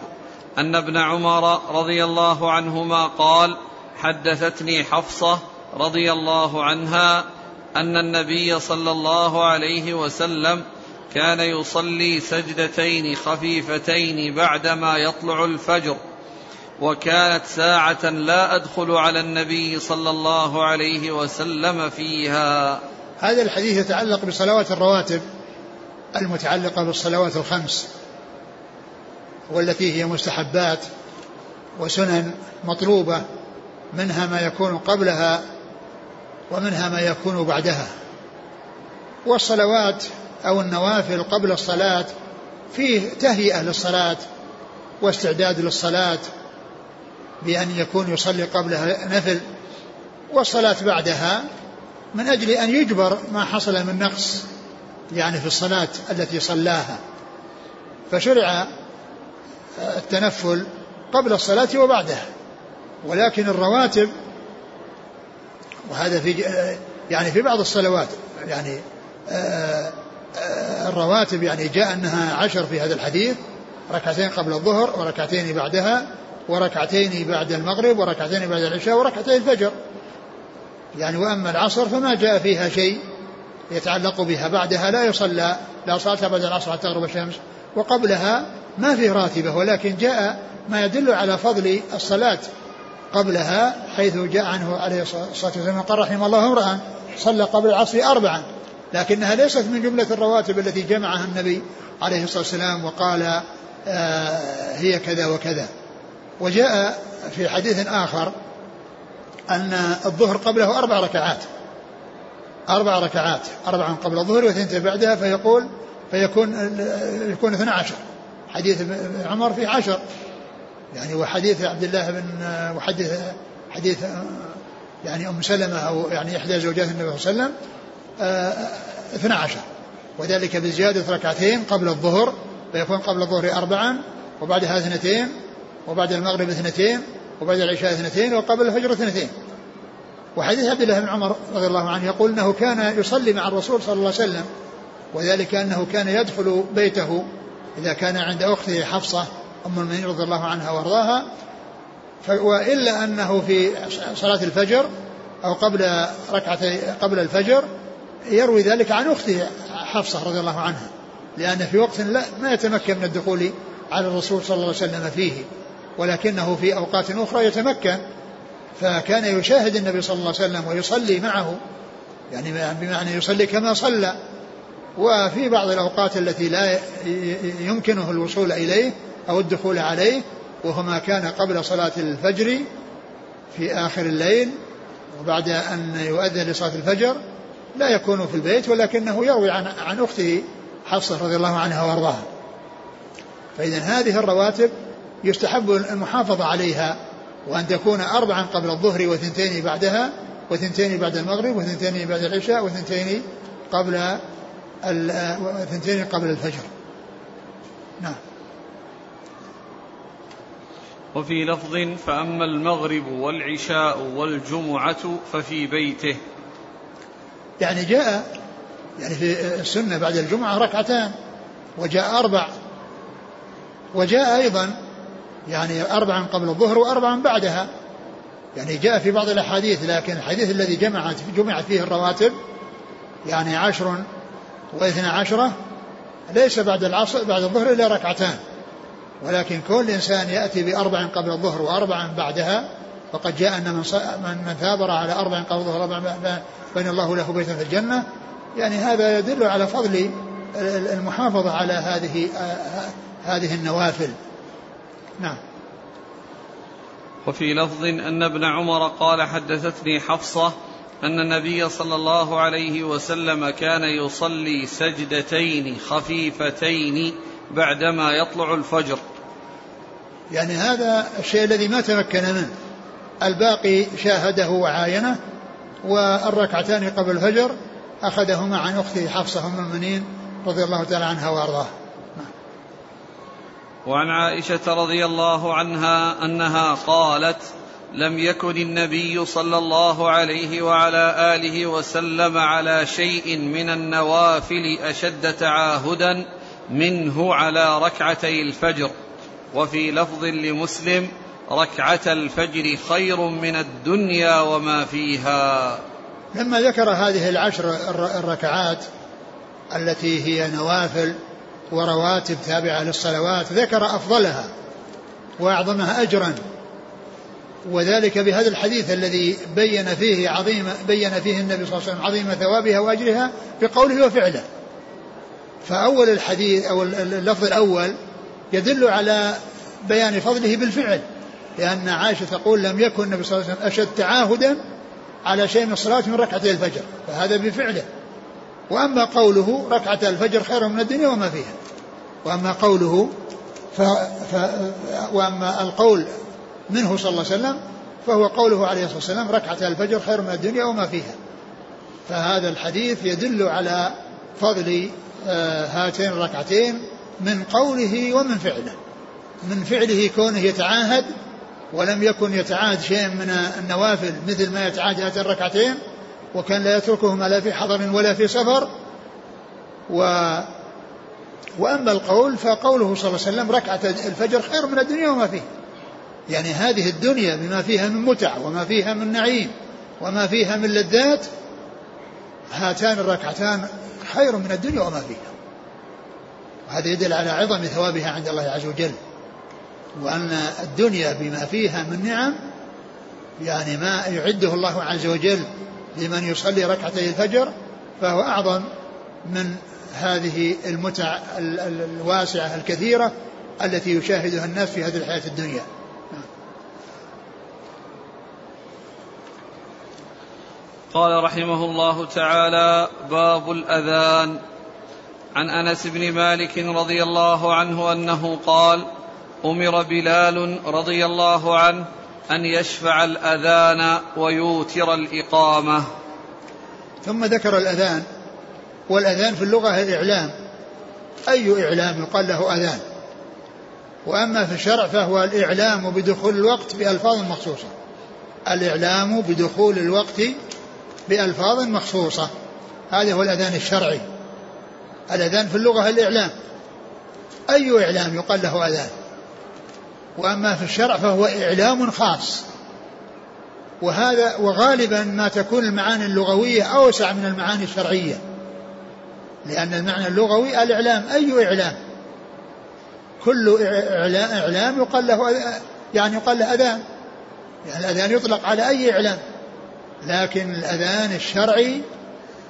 أن ابن عمر رضي الله عنهما قال حدثتني حفصة رضي الله عنها أن النبي صلى الله عليه وسلم كان يصلي سجدتين خفيفتين بعدما يطلع الفجر، وكانت ساعة لا أدخل على النبي صلى الله عليه وسلم فيها. هذا الحديث يتعلق بصلوات الرواتب المتعلقة بالصلوات الخمس والتي هي مستحبات وسنن مطلوبة، منها ما يكون قبلها ومنها ما يكون بعدها. والصلوات أو النوافل قبل الصلاة فيه تهيئة للصلاة واستعداد للصلاة بأن يكون يصلي قبلها نفل، والصلاة بعدها من أجل أن يجبر ما حصل من نقص يعني في الصلاة التي صلاها، فشرع التنفل قبل الصلاة وبعدها. ولكن الرواتب وهذا في يعني في بعض الصلوات يعني الرواتب يعني جاء أنها عشر في هذا الحديث، ركعتين قبل الظهر وركعتين بعدها وركعتين بعد المغرب وركعتين بعد العشاء وركعتين الفجر يعني. وأما العصر فما جاء فيها شيء يتعلق بها، بعدها لا يصلى، لا صلاة بعد العصر حتى تغرب الشمس، وقبلها ما في راتبة، ولكن جاء ما يدل على فضل الصلاة قبلها، حيث جاء عنه عليه الصلاة والسلام قال رحم الله امرأ صلى قبل العصر أربعا، لكنها ليست من جملة الرواتب التي جمعها النبي عليه الصلاة والسلام وقال آه هي كذا وكذا. وجاء في حديث آخر أن الظهر قبله أربع ركعات أربع ركعات أربع قبل الظهر واثنتين بعدها، فيقول فيكون يكون اثنا عشر. حديث عمر في عشر يعني، وحديث عبد الله بن وحديث حديث يعني أم سلمة أو يعني إحدى زوجات النبي صلى الله عليه وسلم اثنا عشر، وذلك بزيادة ركعتين قبل الظهر، فيكون قبل الظهر أربعا وبعدها اثنتين وبعد المغرب اثنتين وبعد العشاء اثنتين وقبل الفجر اثنتين. وحديث عبد الله بن عمر رضي الله عنه يقول أنه كان يصلي مع الرسول صلى الله عليه وسلم، وذلك أنه كان يدخل بيته إذا كان عند أخته حفصة أم المؤمنين رضي الله عنها وارضاها، وإلا أنه في صلاة الفجر أو قبل ركعتي قبل الفجر يروي ذلك عن أخته حفصة رضي الله عنها، لأن في وقت لا ما يتمكن من الدخول على الرسول صلى الله عليه وسلم فيه، ولكنه في أوقات أخرى يتمكن، فكان يشاهد النبي صلى الله عليه وسلم ويصلي معه، يعني بمعنى يصلي كما صلى. وفي بعض الأوقات التي لا يمكنه الوصول إليه أو الدخول عليه، وهما كان قبل صلاة الفجر في آخر الليل وبعد أن يؤذن لصلاة الفجر، لا يكون في البيت، ولكنه يروي عن, عن أخته حفصة رضي الله عنها وارضاها. فإذن هذه الرواتب يستحب المحافظة عليها، وأن تكون أربعا قبل الظهر وثنتين بعدها وثنتين بعد المغرب وثنتين بعد العشاء وثنتين قبل وثنتين قبل الفجر. نعم. وفي لفظ: فأما المغرب والعشاء والجمعة ففي بيته. يعني جاء يعني في السنة بعد الجمعة ركعتان، وجاء أربع، وجاء أيضا يعني أربعا قبل الظهر وأربعا بعدها، يعني جاء في بعض الأحاديث، لكن الحديث الذي جمعت جمعت فيه الرواتب يعني عشر واثنى عشرة ليس بعد العصر بعد الظهر إلا ركعتان، ولكن كل إنسان يأتي بأربع قبل الظهر وأربع بعدها، فقد جاء أن من ثابر على أربع قبل الظهر وأربع بعدها بنى الله له بيتا في الجنة، يعني هذا يدل على فضل المحافظة على هذه هذه النوافل. نعم. وفي لفظ: أن ابن عمر قال: حدثتني حفصة أن النبي صلى الله عليه وسلم كان يصلي سجدتين خفيفتين بعدما يطلع الفجر. يعني هذا الشيء الذي ما تمكن منه، الباقي شاهده وعاينه، والركعتان قبل الفجر أخذهما عن أخته حفصة أم المؤمنين رضي الله تعالى عنها وأرضاها. وعن عائشة رضي الله عنها أنها قالت: لم يكن النبي صلى الله عليه وعلى آله وسلم على شيء من النوافل أشد تعاهدا منه على ركعتي الفجر. وفي لفظ لمسلم: ركعة الفجر خير من الدنيا وما فيها. لما ذكر هذه العشر الركعات التي هي نوافل ورواتب تابعة للصلوات، ذكر أفضلها وأعظمها أجرا، وذلك بهذا الحديث الذي بين فيه عظيم بين فيه النبي صلى الله عليه وسلم عظيم ثوابها وأجرها بقوله وفعله. فأول الحديث أو اللفظ الأول يدل على بيان فضله بالفعل، لأن عائشة تقول: لم يكن النبي صلى الله عليه وسلم أشد تعاهدا على شيء من الصلاة من ركعتي الفجر، فهذا بفعله. وأما قوله: ركعة الفجر خير من الدنيا وما فيها، وأما قوله ف... ف... وأما القول منه صلى الله عليه وسلم فهو قوله عليه الصلاة والسلام: ركعة الفجر خير من الدنيا وما فيها. فهذا الحديث يدل على فضل هاتين الركعتين من قوله ومن فعله، من فعله كونه يتعاهد، ولم يكن يتعاهد شيء من النوافل مثل ما يتعاهد هاتين الركعتين، وكان لا يتركهما لا في حضر ولا في سفر. و... وأما القول فقوله صلى الله عليه وسلم: ركعة الفجر خير من الدنيا وما فيه، يعني هذه الدنيا بما فيها من متع وما فيها من نعيم وما فيها من لذات، هاتان الركعتان خير من الدنيا وما فيها. وهذا يدل على عظم ثوابها عند الله عز وجل، وأن الدنيا بما فيها من نعم يعني ما يعده الله عز وجل لمن يصلي ركعتي الفجر، فهو أعظم من هذه المتع الواسعة الكثيرة التي يشاهدها الناس في هذه الحياة الدنيا. قال رحمه الله تعالى: باب الأذان. عن أنس بن مالك رضي الله عنه أنه قال: أمر بلال رضي الله عنه أن يشفع الأذان ويوتر الإقامة. ثم ذكر الأذان، والأذان في اللغة الإعلام، أي إعلام يقال له أذان، وأما في الشرع فهو الإعلام بدخول الوقت بألفاظ مخصوصة، الإعلام بدخول الوقت بألفاظ مخصوصة، هذا هو الأذان الشرعي. الأذان في اللغة الإعلام، أي إعلام يقال له أذان، وأما في الشرع فهو إعلام خاص. وهذا وغالبا ما تكون المعاني اللغوية أوسع من المعاني الشرعية، لأن المعنى اللغوي الإعلام، أي إعلام، كل إعلام يقال له يعني يقال له أذان، يعني الأذان يطلق على أي إعلام، لكن الأذان الشرعي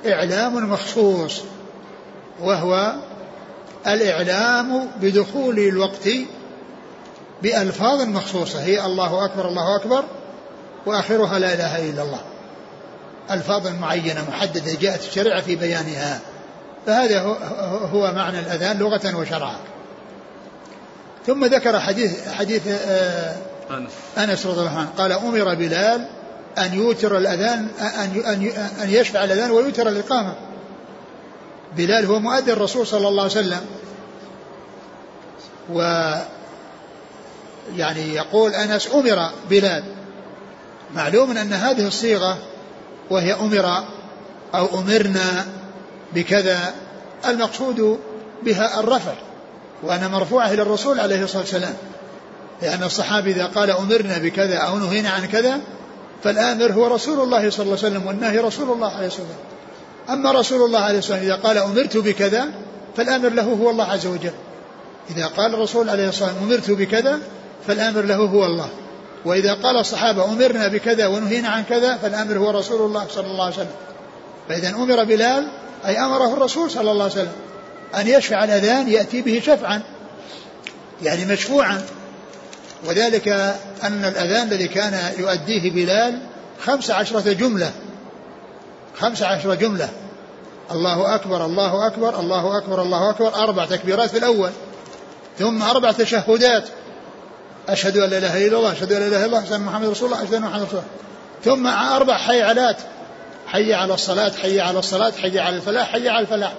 إعلام مخصوص، وهو الإعلام بدخول الوقت بألفاظ مخصوصة، هي الله أكبر الله أكبر وآخرها لا إله إلا الله، ألفاظ معينة محددة جاءت الشريعة في بيانها، فهذا هو معنى الأذان لغة وشرعا. ثم ذكر حديث حديث أنس رضي الله عنه قال: أمر بلال أن يوتر الأذان، أن أن يشفع الأذان ويوتر الإقامة. بلال هو مؤذن الرسول صلى الله عليه وسلم، ويعني يقول أنس: أمر بلال. معلوم أن هذه الصيغة وهي أمر أو أمرنا بكذا، المقصود بها الرفع، وأنا مرفوعة إلى الرسول عليه الصلاة والسلام، لأن الصحابي إذا قال أمرنا بكذا أو نهينا عن كذا فالآمر هو رسول الله صلى الله عليه وسلم والناهي رسول الله عليه الصلاة والسلام. أما رسول الله عليه الصلاة والسلام إذا قال أمرت بكذا فالآمر له هو الله عز وجل، إذا قال الرسول عليه الصلاة والسلام أمرت بكذا فالآمر له هو الله، وإذا قال الصحابة أمرنا بكذا ونهينا عن كذا فالآمر هو رسول الله صلى الله عليه وسلم. فإذا أمر بلال أي أمره الرسول صلى الله عليه وسلم أن يشفع الأذان، يأتي به شفعا يعني مشفوعا، وذلك أن الأذان الذي كان يؤديه بلال خمس عشرة جملة، خمس عشرة جملة، الله أكبر الله أكبر الله أكبر الله أكبر، أربع تكبيرات في الأول، ثم أربع تشهدات، أشهد أن لا إله إلا الله، أشهد أن لا إله إلا الله، أشهد أن محمد رسول الله، أشهد أن محمد رسول الله، ثم أربع حيعلات، حي على الصلاة حي على الصلاة حي على الفلاح حي على الفلاح،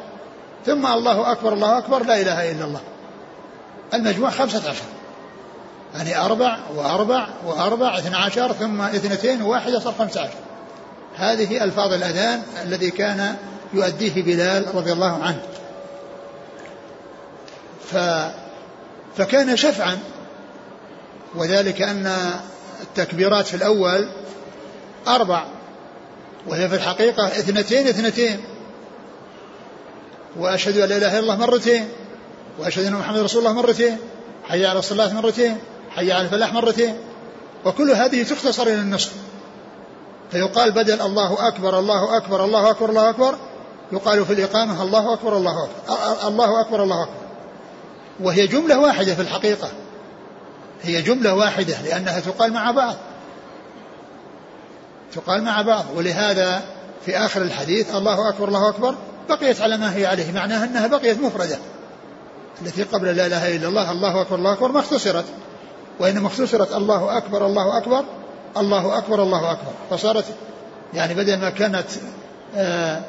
ثم الله أكبر الله أكبر لا إله إلا الله. المجموع خمسة عشر، يعني أربع وأربع وأربع اثنى عشر، ثم اثنتين وواحدة صار خمسة عشر. هذه ألفاظ الأذان الذي كان يؤديه بلال رضي الله عنه، ف... فكان شفعا، وذلك أن التكبيرات في الأول أربع، وهي في الحقيقة اثنتين اثنتين، وأشهد أن لا إله إلا الله مرتين، وأشهد أن محمد رسول الله مرتين، حي على الصلاة مرتين، حي على الفلاح مرتين، وكل هذه تختصر إلى النصف، فيقال بدل الله أكبر الله أكبر الله أكبر الله أكبر يقال في الإقامة الله أكبر الله أكبر الله أكبر الله أكبر، وهي جملة واحدة في الحقيقة، هي جملة واحدة لأنها تقال مع بعض، تقال مع بعض، ولهذا في آخر الحديث الله أكبر الله أكبر بقيت على ما هي عليه، معناها أنها بقيت مفردة، التي قبل لا إله إلا الله الله أكبر الله أكبر ما اختصرت، وإنما اختصرت الله أكبر الله أكبر الله أكبر الله أكبر، فصارت يعني بدل ما كانت آآ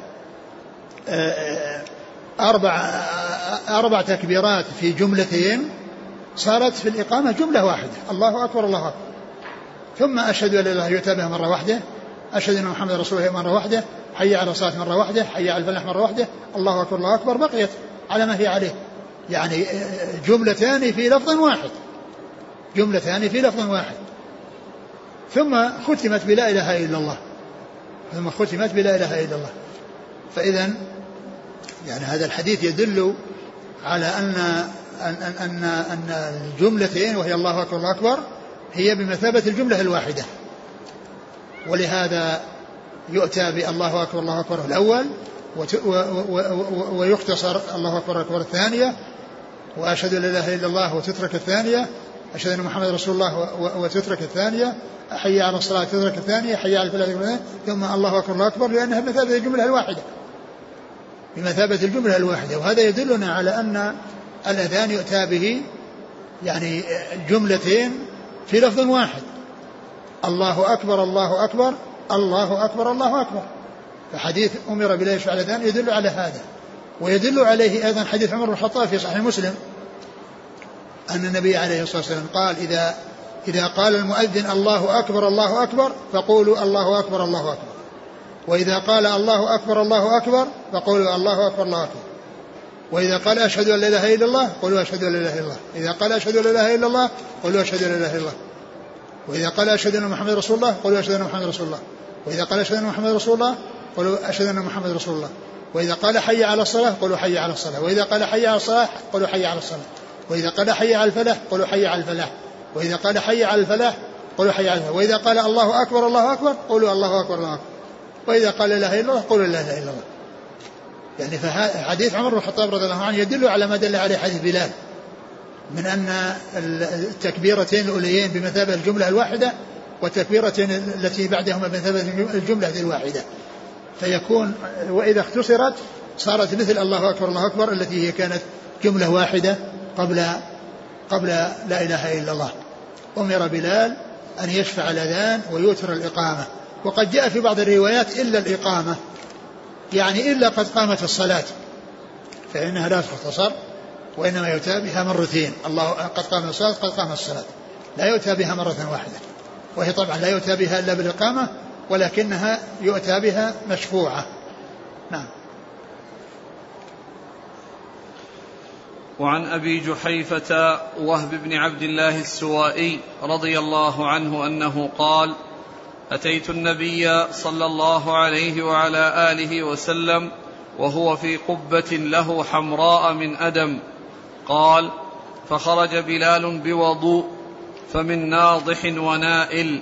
آآ أربع, أربع تكبيرات في جملتين صارت في الإقامة جملة واحدة الله أكبر الله أكبر، ثم أشهد أن لا إله إلا الله يتابعها مرة واحدة، أشهد أن محمد رسول الله مرة واحدة، حي على الصلاة مرة واحدة، حي على الفلاح مرة واحدة، الله أكبر الله أكبر بقيت على ما هي عليه، يعني جملتان في لفظ واحد، جملتان في لفظ واحد. ثم ختمت بلا إله إلا الله، ثم ختمت بلا إله إلا الله. فإذا يعني هذا الحديث يدل على أن أن أن أن الجملتين وهي الله أكبر الله أكبر هي بمثابة الجملة الواحدة، ولهذا يؤتى بالله أكبر الله أكبر الأول، ويختصر الله أكبر الله أكبر الثانية، وأشهد لا إله إلا الله وتترك الثانية، أشهد أن محمد رسول الله وتترك الثانية، حي على الصلاة تترك الثانية، حي على الفلاح ثم الله أكبر الله أكبر، لأنها بمثابة الجملة الواحدة بمثابة الجملة الواحدة وهذا يدلنا على أن الأذان يؤتى به يعني جملتين في لفظ واحد، الله أكبر الله أكبر الله أكبر الله أكبر. فحديث أمر بلا يشفع الأذان يدل على هذا، ويدل عليه أيضا حديث عمر بن الخطاب في صحيح مسلم أن النبي عليه الصلاة والسلام قال إذا إذا قال المؤذن الله أكبر الله أكبر فقولوا الله أكبر الله أكبر، وإذا قال الله أكبر الله أكبر فقولوا الله أكبر الله أكبر، وإذا قال أشهد أن لا إله إلا الله قولوا أشهد أن لا إله إلا الله، إذا قال أشهد أن لا إله إلا الله قولوا أشهد أن لا إله إلا الله، وإذا قال أشهد أن محمد رسول الله قولوا أشهد أن محمد رسول الله، وإذا قال أشهد أن محمد رسول الله قولوا أشهد أن محمد رسول الله، وإذا قال حي على الصلاة قولوا حي على الصلاة، وإذا قال حي على الصلاة قولوا حي على الصلاة، وإذا قال حي على الفلاح قولوا حي على الفلاح، وإذا قال حي على الفلاح قولوا حي على الفلاح، وإذا قال الله أكبر الله أكبر قولوا الله أكبر الله أكبر، وإذا قال لا إله إلا الله قولوا لا إله إلا الله. يعني فحديث عمر بن الخطاب رضي الله عنه يدل على ما دل عليه حديث بلال من أن التكبيرتين الأوليين بمثابة الجملة الواحدة، والتكبيرتين التي بعدهما بمثابة الجملة الواحدة، فيكون وإذا اختصرت صارت مثل الله أكبر الله أكبر التي هي كانت جملة واحدة قبل قبل لا إله إلا الله. أمر بلال أن يشفع الأذان ويوتر الإقامة، وقد جاء في بعض الروايات إلا الإقامة، يعني إلا قد قامت الصلاة فإنها لا تختصر، وإنما يؤتى بها مرتين، الله قد قام الصلاة قد قام الصلاة، لا يؤتى بها مرة واحدة، وهي طبعا لا يؤتى بها إلا بالإقامة، ولكنها يؤتى بها مشفوعة. نعم. وعن أبي جحيفة وهب بن عبد الله السوائي رضي الله عنه أنه قال: أتيت النبي صلى الله عليه وعلى آله وسلم وهو في قبة له حمراء من أدم، قال: فخرج بلال بوضوء فمن ناضح ونائل،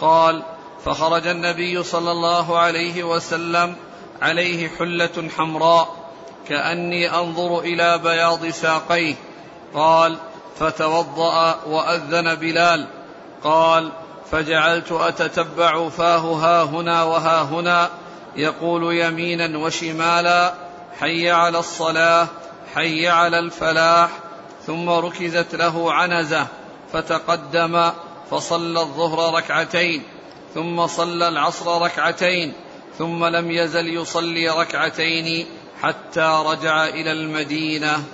قال: فخرج النبي صلى الله عليه وسلم عليه حلة حمراء كأني أنظر إلى بياض ساقيه، قال: فتوضأ وأذن بلال، قال: فجعلت أتتبع فاه هاهنا وهاهنا يقول يمينا وشمالا: حي على الصلاة، حي على الفلاح، ثم ركزت له عنزة فتقدم فصلى الظهر ركعتين، ثم صلى العصر ركعتين، ثم لم يزل يصلي ركعتين حتى رجع إلى المدينة.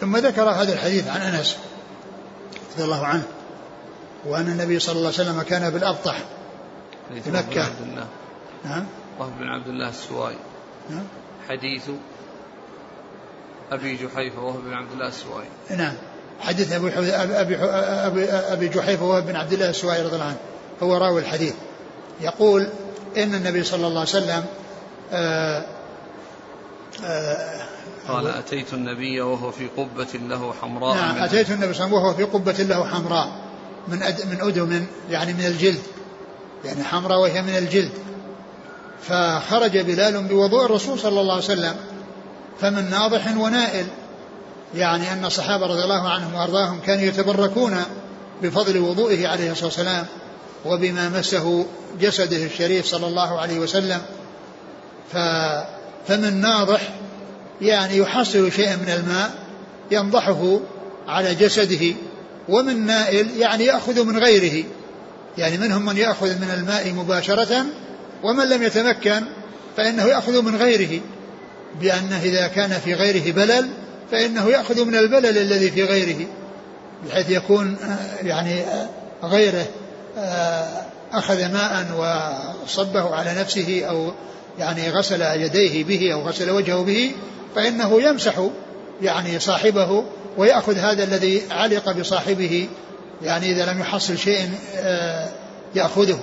ثم ذكر هذا الحديث عن أنس رضي الله عنه، وأن النبي صلى الله عليه وسلم كان بالأبطح في مكة. نعم. وهب بن عبد الله السوائي. نعم. حديث أبي جحيفة وهب بن عبد الله السوائي. نعم. حديث أبي أبي أبي أبي جحيفة وهب بن عبد الله السوائي رضي الله عنه هو راوي الحديث، يقول إن النبي صلى الله عليه وسلم آآ آآ قال: أتيت النبي وهو في قبة له حمراء. نعم. أتيت النبي صلى الله عليه وسلم وهو في قبة له حمراء من أد من أدم، يعني من الجلد، يعني حمراء وهي من الجلد. فخرج بلال بوضوء الرسول صلى الله عليه وسلم فمن ناضح ونائل، يعني أن الصحابة رضي الله عنهم وأرضاهم كانوا يتبركون بفضل وضوئه عليه الصلاة والسلام وبما مسه جسده الشريف صلى الله عليه وسلم. فمن ناضح يعني يحصل شيئا من الماء ينضحه على جسده، ومن نائل يعني يأخذ من غيره، يعني منهم من يأخذ من الماء مباشرة، ومن لم يتمكن فإنه يأخذ من غيره، بأنه إذا كان في غيره بلل فإنه يأخذ من البلل الذي في غيره، بحيث يكون يعني غيره أخذ ماء وصبه على نفسه، أو يعني غسل يديه به أو غسل وجهه به، فإنه يمسح يعني صاحبه ويأخذ هذا الذي علق بصاحبه، يعني إذا لم يحصل شيء يأخذه،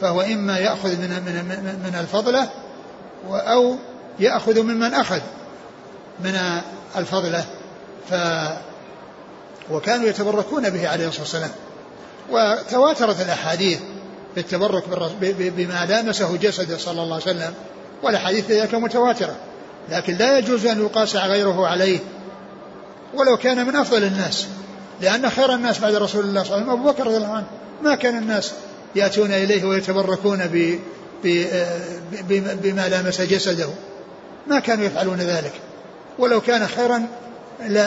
فهو إما يأخذ من, من, من الفضلة، أو يأخذ ممن أخذ من الفضلة. ف وكانوا يتبركون به عليه الصلاة والسلام، وتواترت الأحاديث بالتبرك بما لامسه جسده صلى الله عليه وسلم، والأحاديث ذلك متواترة، لكن لا يجوز أن يقاس غيره عليه ولو كان من أفضل الناس، لأن خير الناس بعد رسول الله صلى الله عليه وسلم أبو بكر رضي الله عنه. ما كان الناس يأتون إليه ويتبركون ب ب بما لامس جسده، ما كانوا يفعلون ذلك، ولو كان خيرا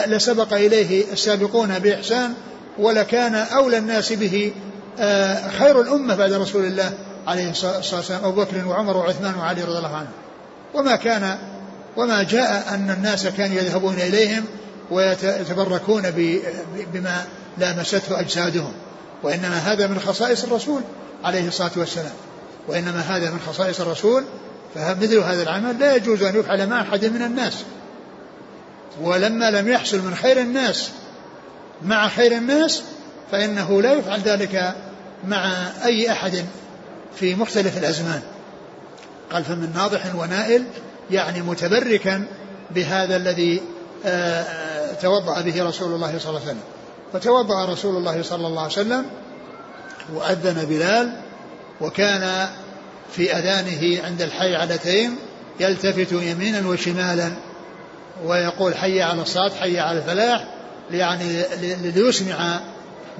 لسبق إليه السابقون بإحسان، ولكان أولى الناس به خير الأمة بعد رسول الله عليه الصلاة والسلام أبو بكر وعمر وعثمان وعلي رضي الله عنه. وما كان وما جاء أن الناس كانوا يذهبون إليهم ويتبركون بما لامسته أجسادهم، وإنما هذا من خصائص الرسول عليه الصلاة والسلام، وإنما هذا من خصائص الرسول. فمثل هذا العمل لا يجوز أن يفعل مع أحد من الناس. ولما لم يحصل من خير الناس مع خير الناس فإنه لا يفعل ذلك مع أي أحد في مختلف الأزمان. قال فمن ناضح ونائل، يعني متبركا بهذا الذي توضأ به رسول الله صلى الله عليه وسلم. فتوضأ رسول الله صلى الله عليه وسلم وأذن بلال، وكان في أذانه عند الحي علتين يلتفت يمينا وشمالا ويقول حي على الصلاة حي على الفلاح، يعني ليسمع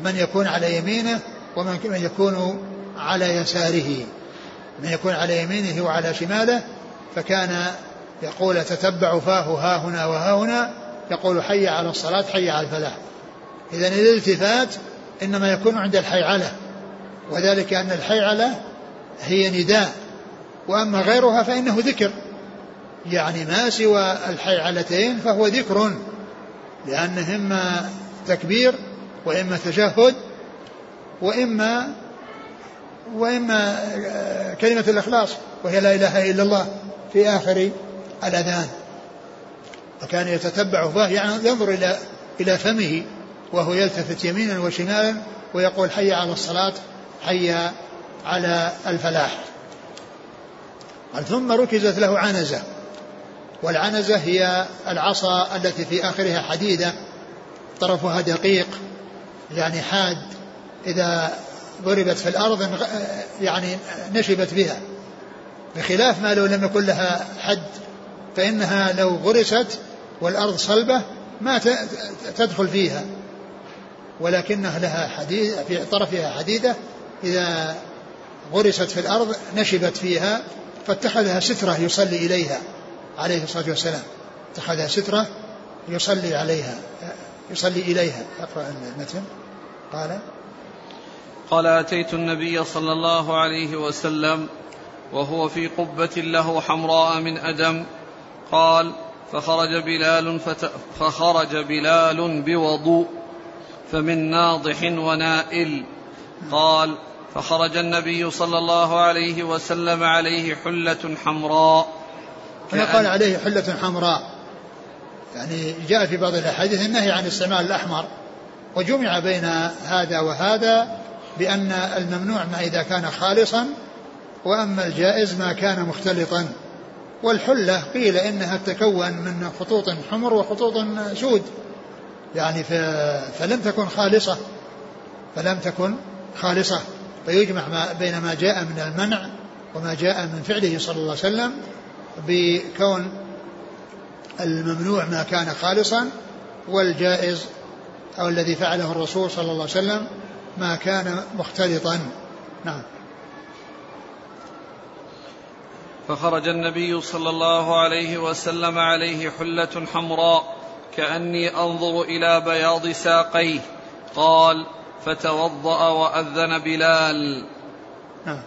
من يكون على يمينه ومن يكون على يساره، من يكون على يمينه وعلى شماله. فكان يقول تتبع فاه ها هنا وها هنا، يقول حي على الصلاة حي على الفلاح. إذن الالتفات إنما يكون عند الحيعلة، وذلك أن الحيعلة هي نداء، وأما غيرها فإنه ذكر، يعني ما سوى الحيعلتين فهو ذكر، لأنه إما تكبير وإما تشهد وإما وإما كلمة الإخلاص وهي لا إله إلا الله في آخر الأذان. وكان يتتبع فاه، يعني ينظر إلى إلى فمه وهو يلتفت يمينا وشمالا ويقول حي على الصلاة حي على الفلاح. ثم ركزت له عنزة، والعنزة هي العصا التي في آخرها حديدة طرفها دقيق، يعني حاد، إذا ضربت في الأرض يعني نشبت بها، بخلاف ما لو لم يكن لها حد، فإنها لو غرست والأرض صلبة ما تدخل فيها، ولكنها لها حديد في طرفها حديدة، إذا غرست في الأرض نشبت فيها، فاتخذها سترة يصلي إليها عليه الصلاة والسلام، اتخذها سترة يصلي عليها يصلي إليها. أقرأ المتن. قال قال أتيت النبي صلى الله عليه وسلم وهو في قبة له حمراء من أدم. قال فخرج بلال فت... فخرج بلال بوضوء، فمن ناضح ونائل. قال فخرج النبي صلى الله عليه وسلم عليه حلة حمراء. أنا قال عليه حلة حمراء، يعني جاء في بعض الأحاديث النهي عن استعمال الأحمر، وجمع بين هذا وهذا بأن الممنوع ما إذا كان خالصا، وأما الجائز ما كان مختلطا. والحلة قيل إنها تكون من خطوط حمر وخطوط سود، يعني فلم تكن خالصة فلم تكن خالصة فيجمع ما بين ما جاء من المنع وما جاء من فعله صلى الله عليه وسلم بكون الممنوع ما كان خالصا، والجائز أو الذي فعله الرسول صلى الله عليه وسلم ما كان مختلطا. نعم. فخرج النبي صلى الله عليه وسلم عليه حلة حمراء كأني أنظر إلى بياض ساقيه. قال فتوضأ وأذن بلال. نعم.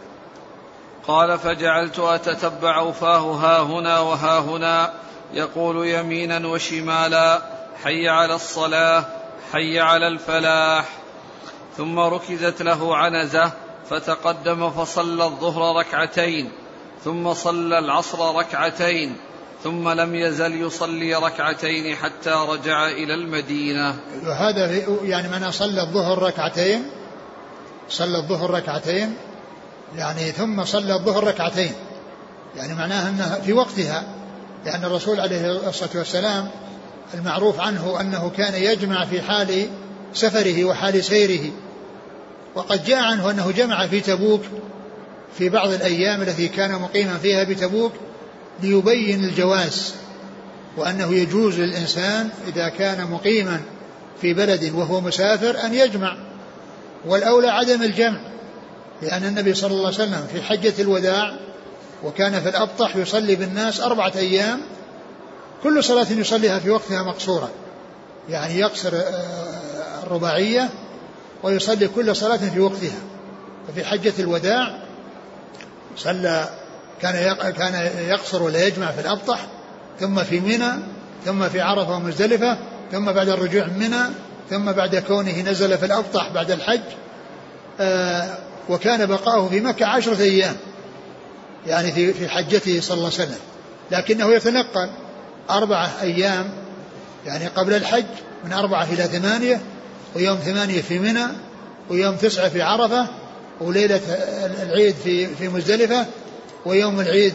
قال فجعلت أتتبع فاه ها هنا وها هنا، يقول يمينا وشمالا حي على الصلاة حي على الفلاح. ثم ركزت له عنزة فتقدم فصلى الظهر ركعتين، ثم صلى العصر ركعتين، ثم لم يزل يصلي ركعتين حتى رجع إلى المدينة. وهذا يعني من صلى الظهر ركعتين، صلى الظهر ركعتين يعني ثم صلى الظهر ركعتين، يعني معناها أنها في وقتها، لأن الرسول عليه الصلاة والسلام المعروف عنه أنه كان يجمع في حال سفره وحال سيره، وقد جاء عنه أنه جمع في تبوك في بعض الأيام التي كان مقيما فيها بتبوك، ليبين الجواز، وأنه يجوز للإنسان إذا كان مقيما في بلد وهو مسافر أن يجمع، والأولى عدم الجمع، لأن النبي صلى الله عليه وسلم في حجة الوداع وكان في الأبطح يصلي بالناس أربعة أيام كل صلاة يصليها في وقتها مقصورة، يعني يقصر الرباعية ويصلي كل صلاة في وقتها. ففي حجة الوداع صلى كان يقصر ولا يجمع في الأبطح، ثم في منى، ثم في عرفة ومزدلفة، ثم بعد الرجوع من منى، ثم بعد كونه نزل في الأبطح بعد الحج. آه وكان بقاؤه في مكة عشرة أيام يعني في في حجته صلى الله عليه وسلم، لكنه يتنقل أربعة أيام يعني قبل الحج، من أربعة إلى ثمانية، ويوم ثمانية في منى، ويوم تسعة في عرفة، وليلة العيد في في مزدلفة، ويوم العيد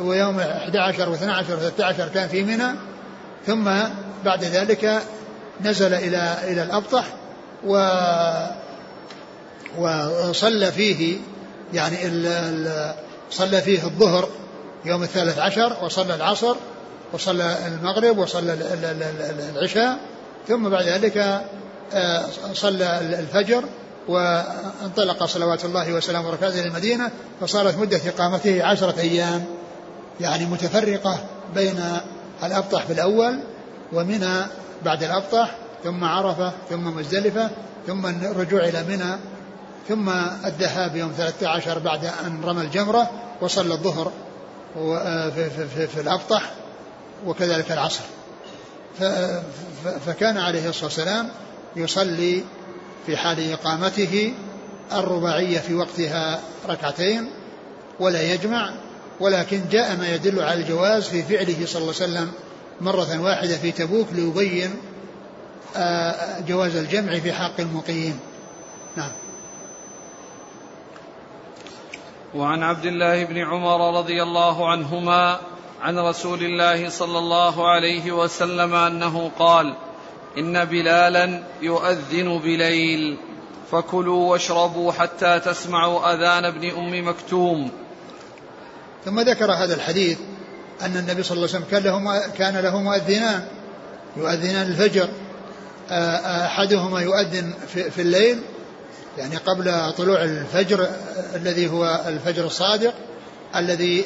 ويوم أحد عشر واثنا عشر وثلاثة عشر كان في منى، ثم بعد ذلك نزل إلى إلى الأبطح و وصلى فيه يعني ال... ال... صلى فيه الظهر يوم الثالث عشر، وصلى العصر، وصلى المغرب، وصلى العشاء، ثم بعد ذلك صلى الفجر وانطلق صلوات الله وسلامه وبركاته إلى المدينة. فصارت مدة إقامته عشرة أيام يعني متفرقة بين الأبطح في الأول، ومنى بعد الأبطح، ثم عرفة، ثم مزدلفة، ثم الرجوع إلى منى، ثم الذهاب يوم ثلاثة عشر بعد أن رمى الجمرة وصلى الظهر في, في, في الأبطح، وكذلك العصر. فكان عليه الصلاة والسلام يصلي في حال إقامته الرباعية في وقتها ركعتين ولا يجمع، ولكن جاء ما يدل على الجواز في فعله صلى الله عليه وسلم مرة واحدة في تبوك ليبين جواز الجمع في حق المقيم. نعم. وعن عبد الله بن عمر رضي الله عنهما عن رسول الله صلى الله عليه وسلم أنه قال: إن بلالا يؤذن بليل فكلوا واشربوا حتى تسمعوا أذان ابن أم مكتوم. ثم ذكر هذا الحديث أن النبي صلى الله عليه وسلم كان له مؤذنان يؤذنان الفجر، أحدهما يؤذن في الليل يعني قبل طلوع الفجر الذي هو الفجر الصادق الذي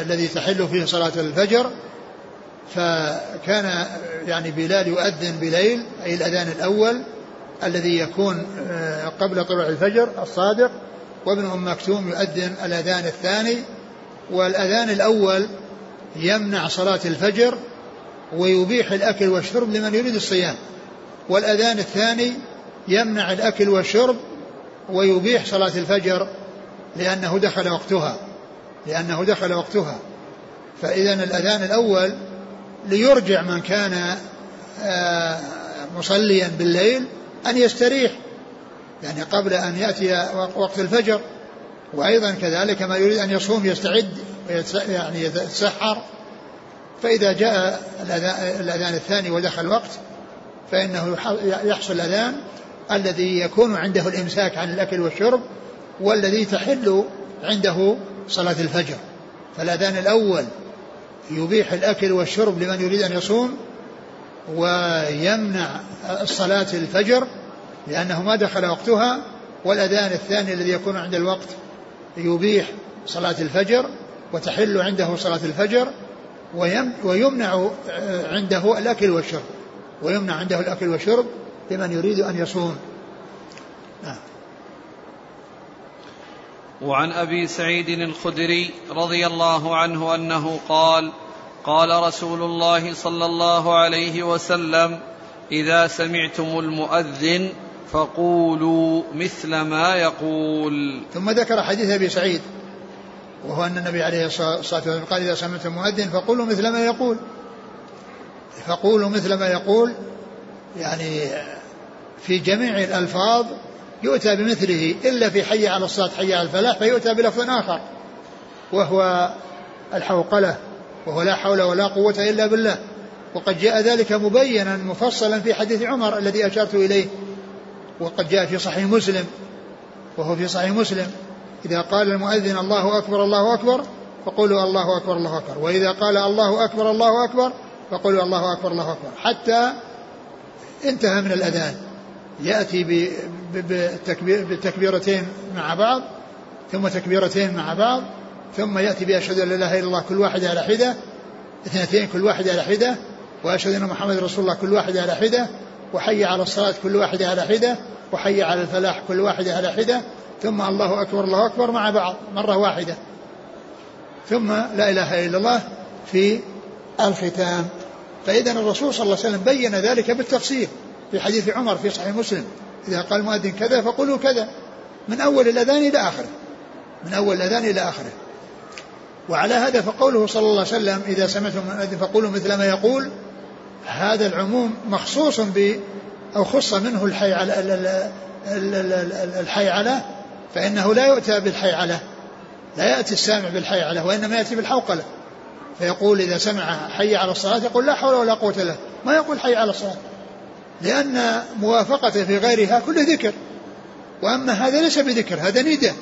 الذي تحل فيه صلاة الفجر، فكان يعني بلال يؤذن بليل أي الأذان الأول الذي يكون قبل طلوع الفجر الصادق، وابن أم مكتوم يؤذن الأذان الثاني. والأذان الأول يمنع صلاة الفجر ويبيح الأكل والشرب لمن يريد الصيام، والأذان الثاني يمنع الأكل والشرب ويبيح صلاة الفجر لأنه دخل وقتها لأنه دخل وقتها فإذا الأذان الأول ليرجع من كان مصليا بالليل أن يستريح يعني قبل أن يأتي وقت الفجر، وأيضا كذلك ما يريد أن يصوم يستعد يعني يتسحر. فإذا جاء الأذان الثاني ودخل الوقت فإنه يحصل الأذان الذي يكون عنده الإمساك عن الأكل والشرب والذي تحل عنده صلاة الفجر. فالأذان الأول يبيح الأكل والشرب لمن يريد أن يصوم ويمنع صلاة الفجر لأنه ما دخل وقتها، والأذان الثاني الذي يكون عند الوقت يبيح صلاة الفجر وتحل عنده صلاة الفجر ويمنع عنده الأكل والشرب ويمنع عنده الأكل والشرب لمن يريد أن يصوم. آه. وعن أبي سعيد الخدري رضي الله عنه أنه قال: قال رسول الله صلى الله عليه وسلم: إذا سمعتم المؤذن فقولوا مثل ما يقول. ثم ذكر حديث أبي سعيد وهو أن النبي عليه الصلاة والسلام قال: إذا سمعتم المؤذن فقولوا مثل ما يقول فقولوا مثل ما يقول يعني في جميع الألفاظ يؤتى بمثله، إلا في حي على الصلاة حي على الفلاح فيؤتى بلفظ آخر وهو الحوقلة، وهو لا حول ولا قوة إلا بالله. وقد جاء ذلك مبينا مفصلا في حديث عمر الذي أشرت إليه، وقد جاء في صحيح مسلم وهو في صحيح مسلم: إذا قال المؤذن الله أكبر الله أكبر فقولوا الله أكبر الله أكبر، وإذا قال الله أكبر الله أكبر فقولوا الله أكبر الله أكبر، حتى انتهى من الأذان يأتي بتكبيرتين مع بعض ثم تكبيرتين مع بعض ثم يأتي بأشهد أن لا إله إلا الله كل واحد على حدة، اثنتين كل واحد على حدة، وأشهد أن محمد رسول الله كل واحد على حدة، وحي على الصلاة كل واحد على حدة، وحي على الفلاح كل واحد على حدة، ثم الله أكبر الله أكبر مع بعض مرة واحدة، ثم لا إله إلا الله في الختام. فإذا الرسول صلى الله عليه وسلم بين ذلك بالتفصيل في حديث عمر في صحيح مسلم: إذا قال مؤذن كذا فقولوا كذا، من أول الأذان إلى آخره، من أول الأذان إلى آخره. وعلى هذا فقوله صلى الله عليه وسلم: إذا سمعتم المؤذن فقولوا مثل ما يقول، هذا العموم مخصوص ب أو خص منه الحي على الحي على، فإنه لا يؤتى بالحي على، لا يأتي السامع بالحي على، وإنما يأتي بالحوقلة، فيقول إذا سمع حي على الصلاة يقول لا حول ولا قوة له، ما يقول حي على الصلاة، لأن موافقته في غيرها كل ذكر، وأما هذا ليس بذكر، هذا نداء،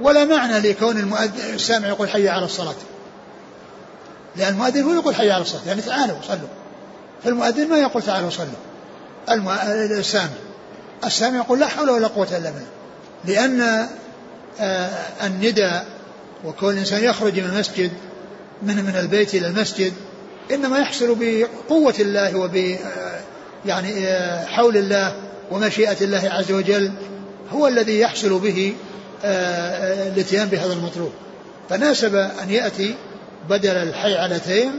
ولا معنى لكون السامع يقول حي على الصلاة، لأن المؤذن هو يقول حي على الصلاة، يعني تعالوا صلوا، فالمؤذن ما يقول تعالوا صلوا، السامع السامع يقول لا حول ولا قوة إلا بالله، لأن النداء وكل إنسان يخرج من المسجد من من البيت إلى المسجد إنما يحصل بقوة الله وب يعني حول الله ومشيئة الله عز وجل، هو الذي يحصل به الاتيان بهذا المطلوب، فناسب أن يأتي بدل الحيعلتين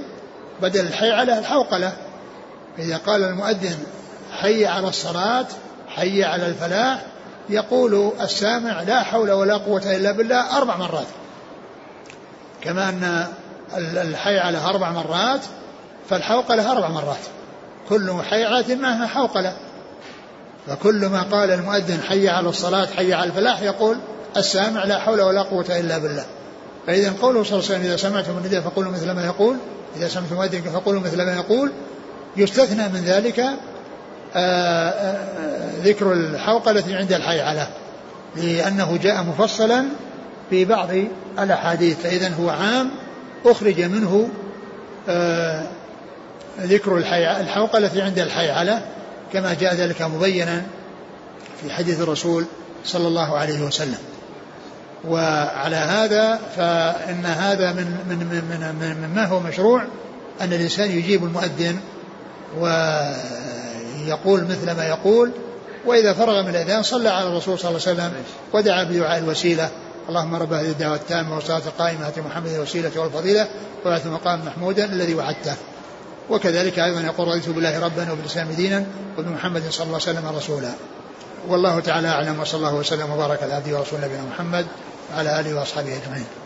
بدل الحيعلة الحوقلة. إذا قال المؤذن حي على الصلاة حي على الفلاح يقول السامع لا حول ولا قوة إلا بالله أربع مرات، كما أن الحيعلة أربع مرات فالحوقلة أربع مرات، كل حيعلة معها حوقلة، فكل ما قال المؤذن حي على الصلاة حي على الفلاح يقول السامع لا حول ولا قوة إلا بالله. فإذا قوله صلى الله عليه وسلم: إذا سمعتم النداء فقولوا مثل ما يقول، إذا سمعتم المؤذن فقولوا مثل ما يقول، يستثنى من ذلك آآ آآ ذكر الحوقلة عند الحي على، لأنه جاء مفصلا في بعض الأحاديث، فإذا هو عام أخرج منه ذكر الحوقلة عند الحي على، كما جاء ذلك مبينا في حديث الرسول صلى الله عليه وسلم. وعلى هذا فإن هذا من من من من مما هو مشروع، أن الإنسان يجيب المؤذن ويقول مثل ما يقول، وإذا فرغ من الأذان صلى على الرسول صلى الله عليه وسلم ودعا بدعاء الوسيلة: اللهم رب هذه الدعوة التامة والصلاة القائمة آت محمد الوسيلة والفضيلة وابعثه مقاما محمودا الذي وعدته. وكذلك أيضا يقول: رضيت بالله ربا وبالإسلام دينا وبمحمد صلى الله عليه وسلم رسولا. والله تعالى أعلم، وصلى الله وسلم وبارك على عبده ورسوله نبينا محمد وعلى آله وأصحابه أجمعين.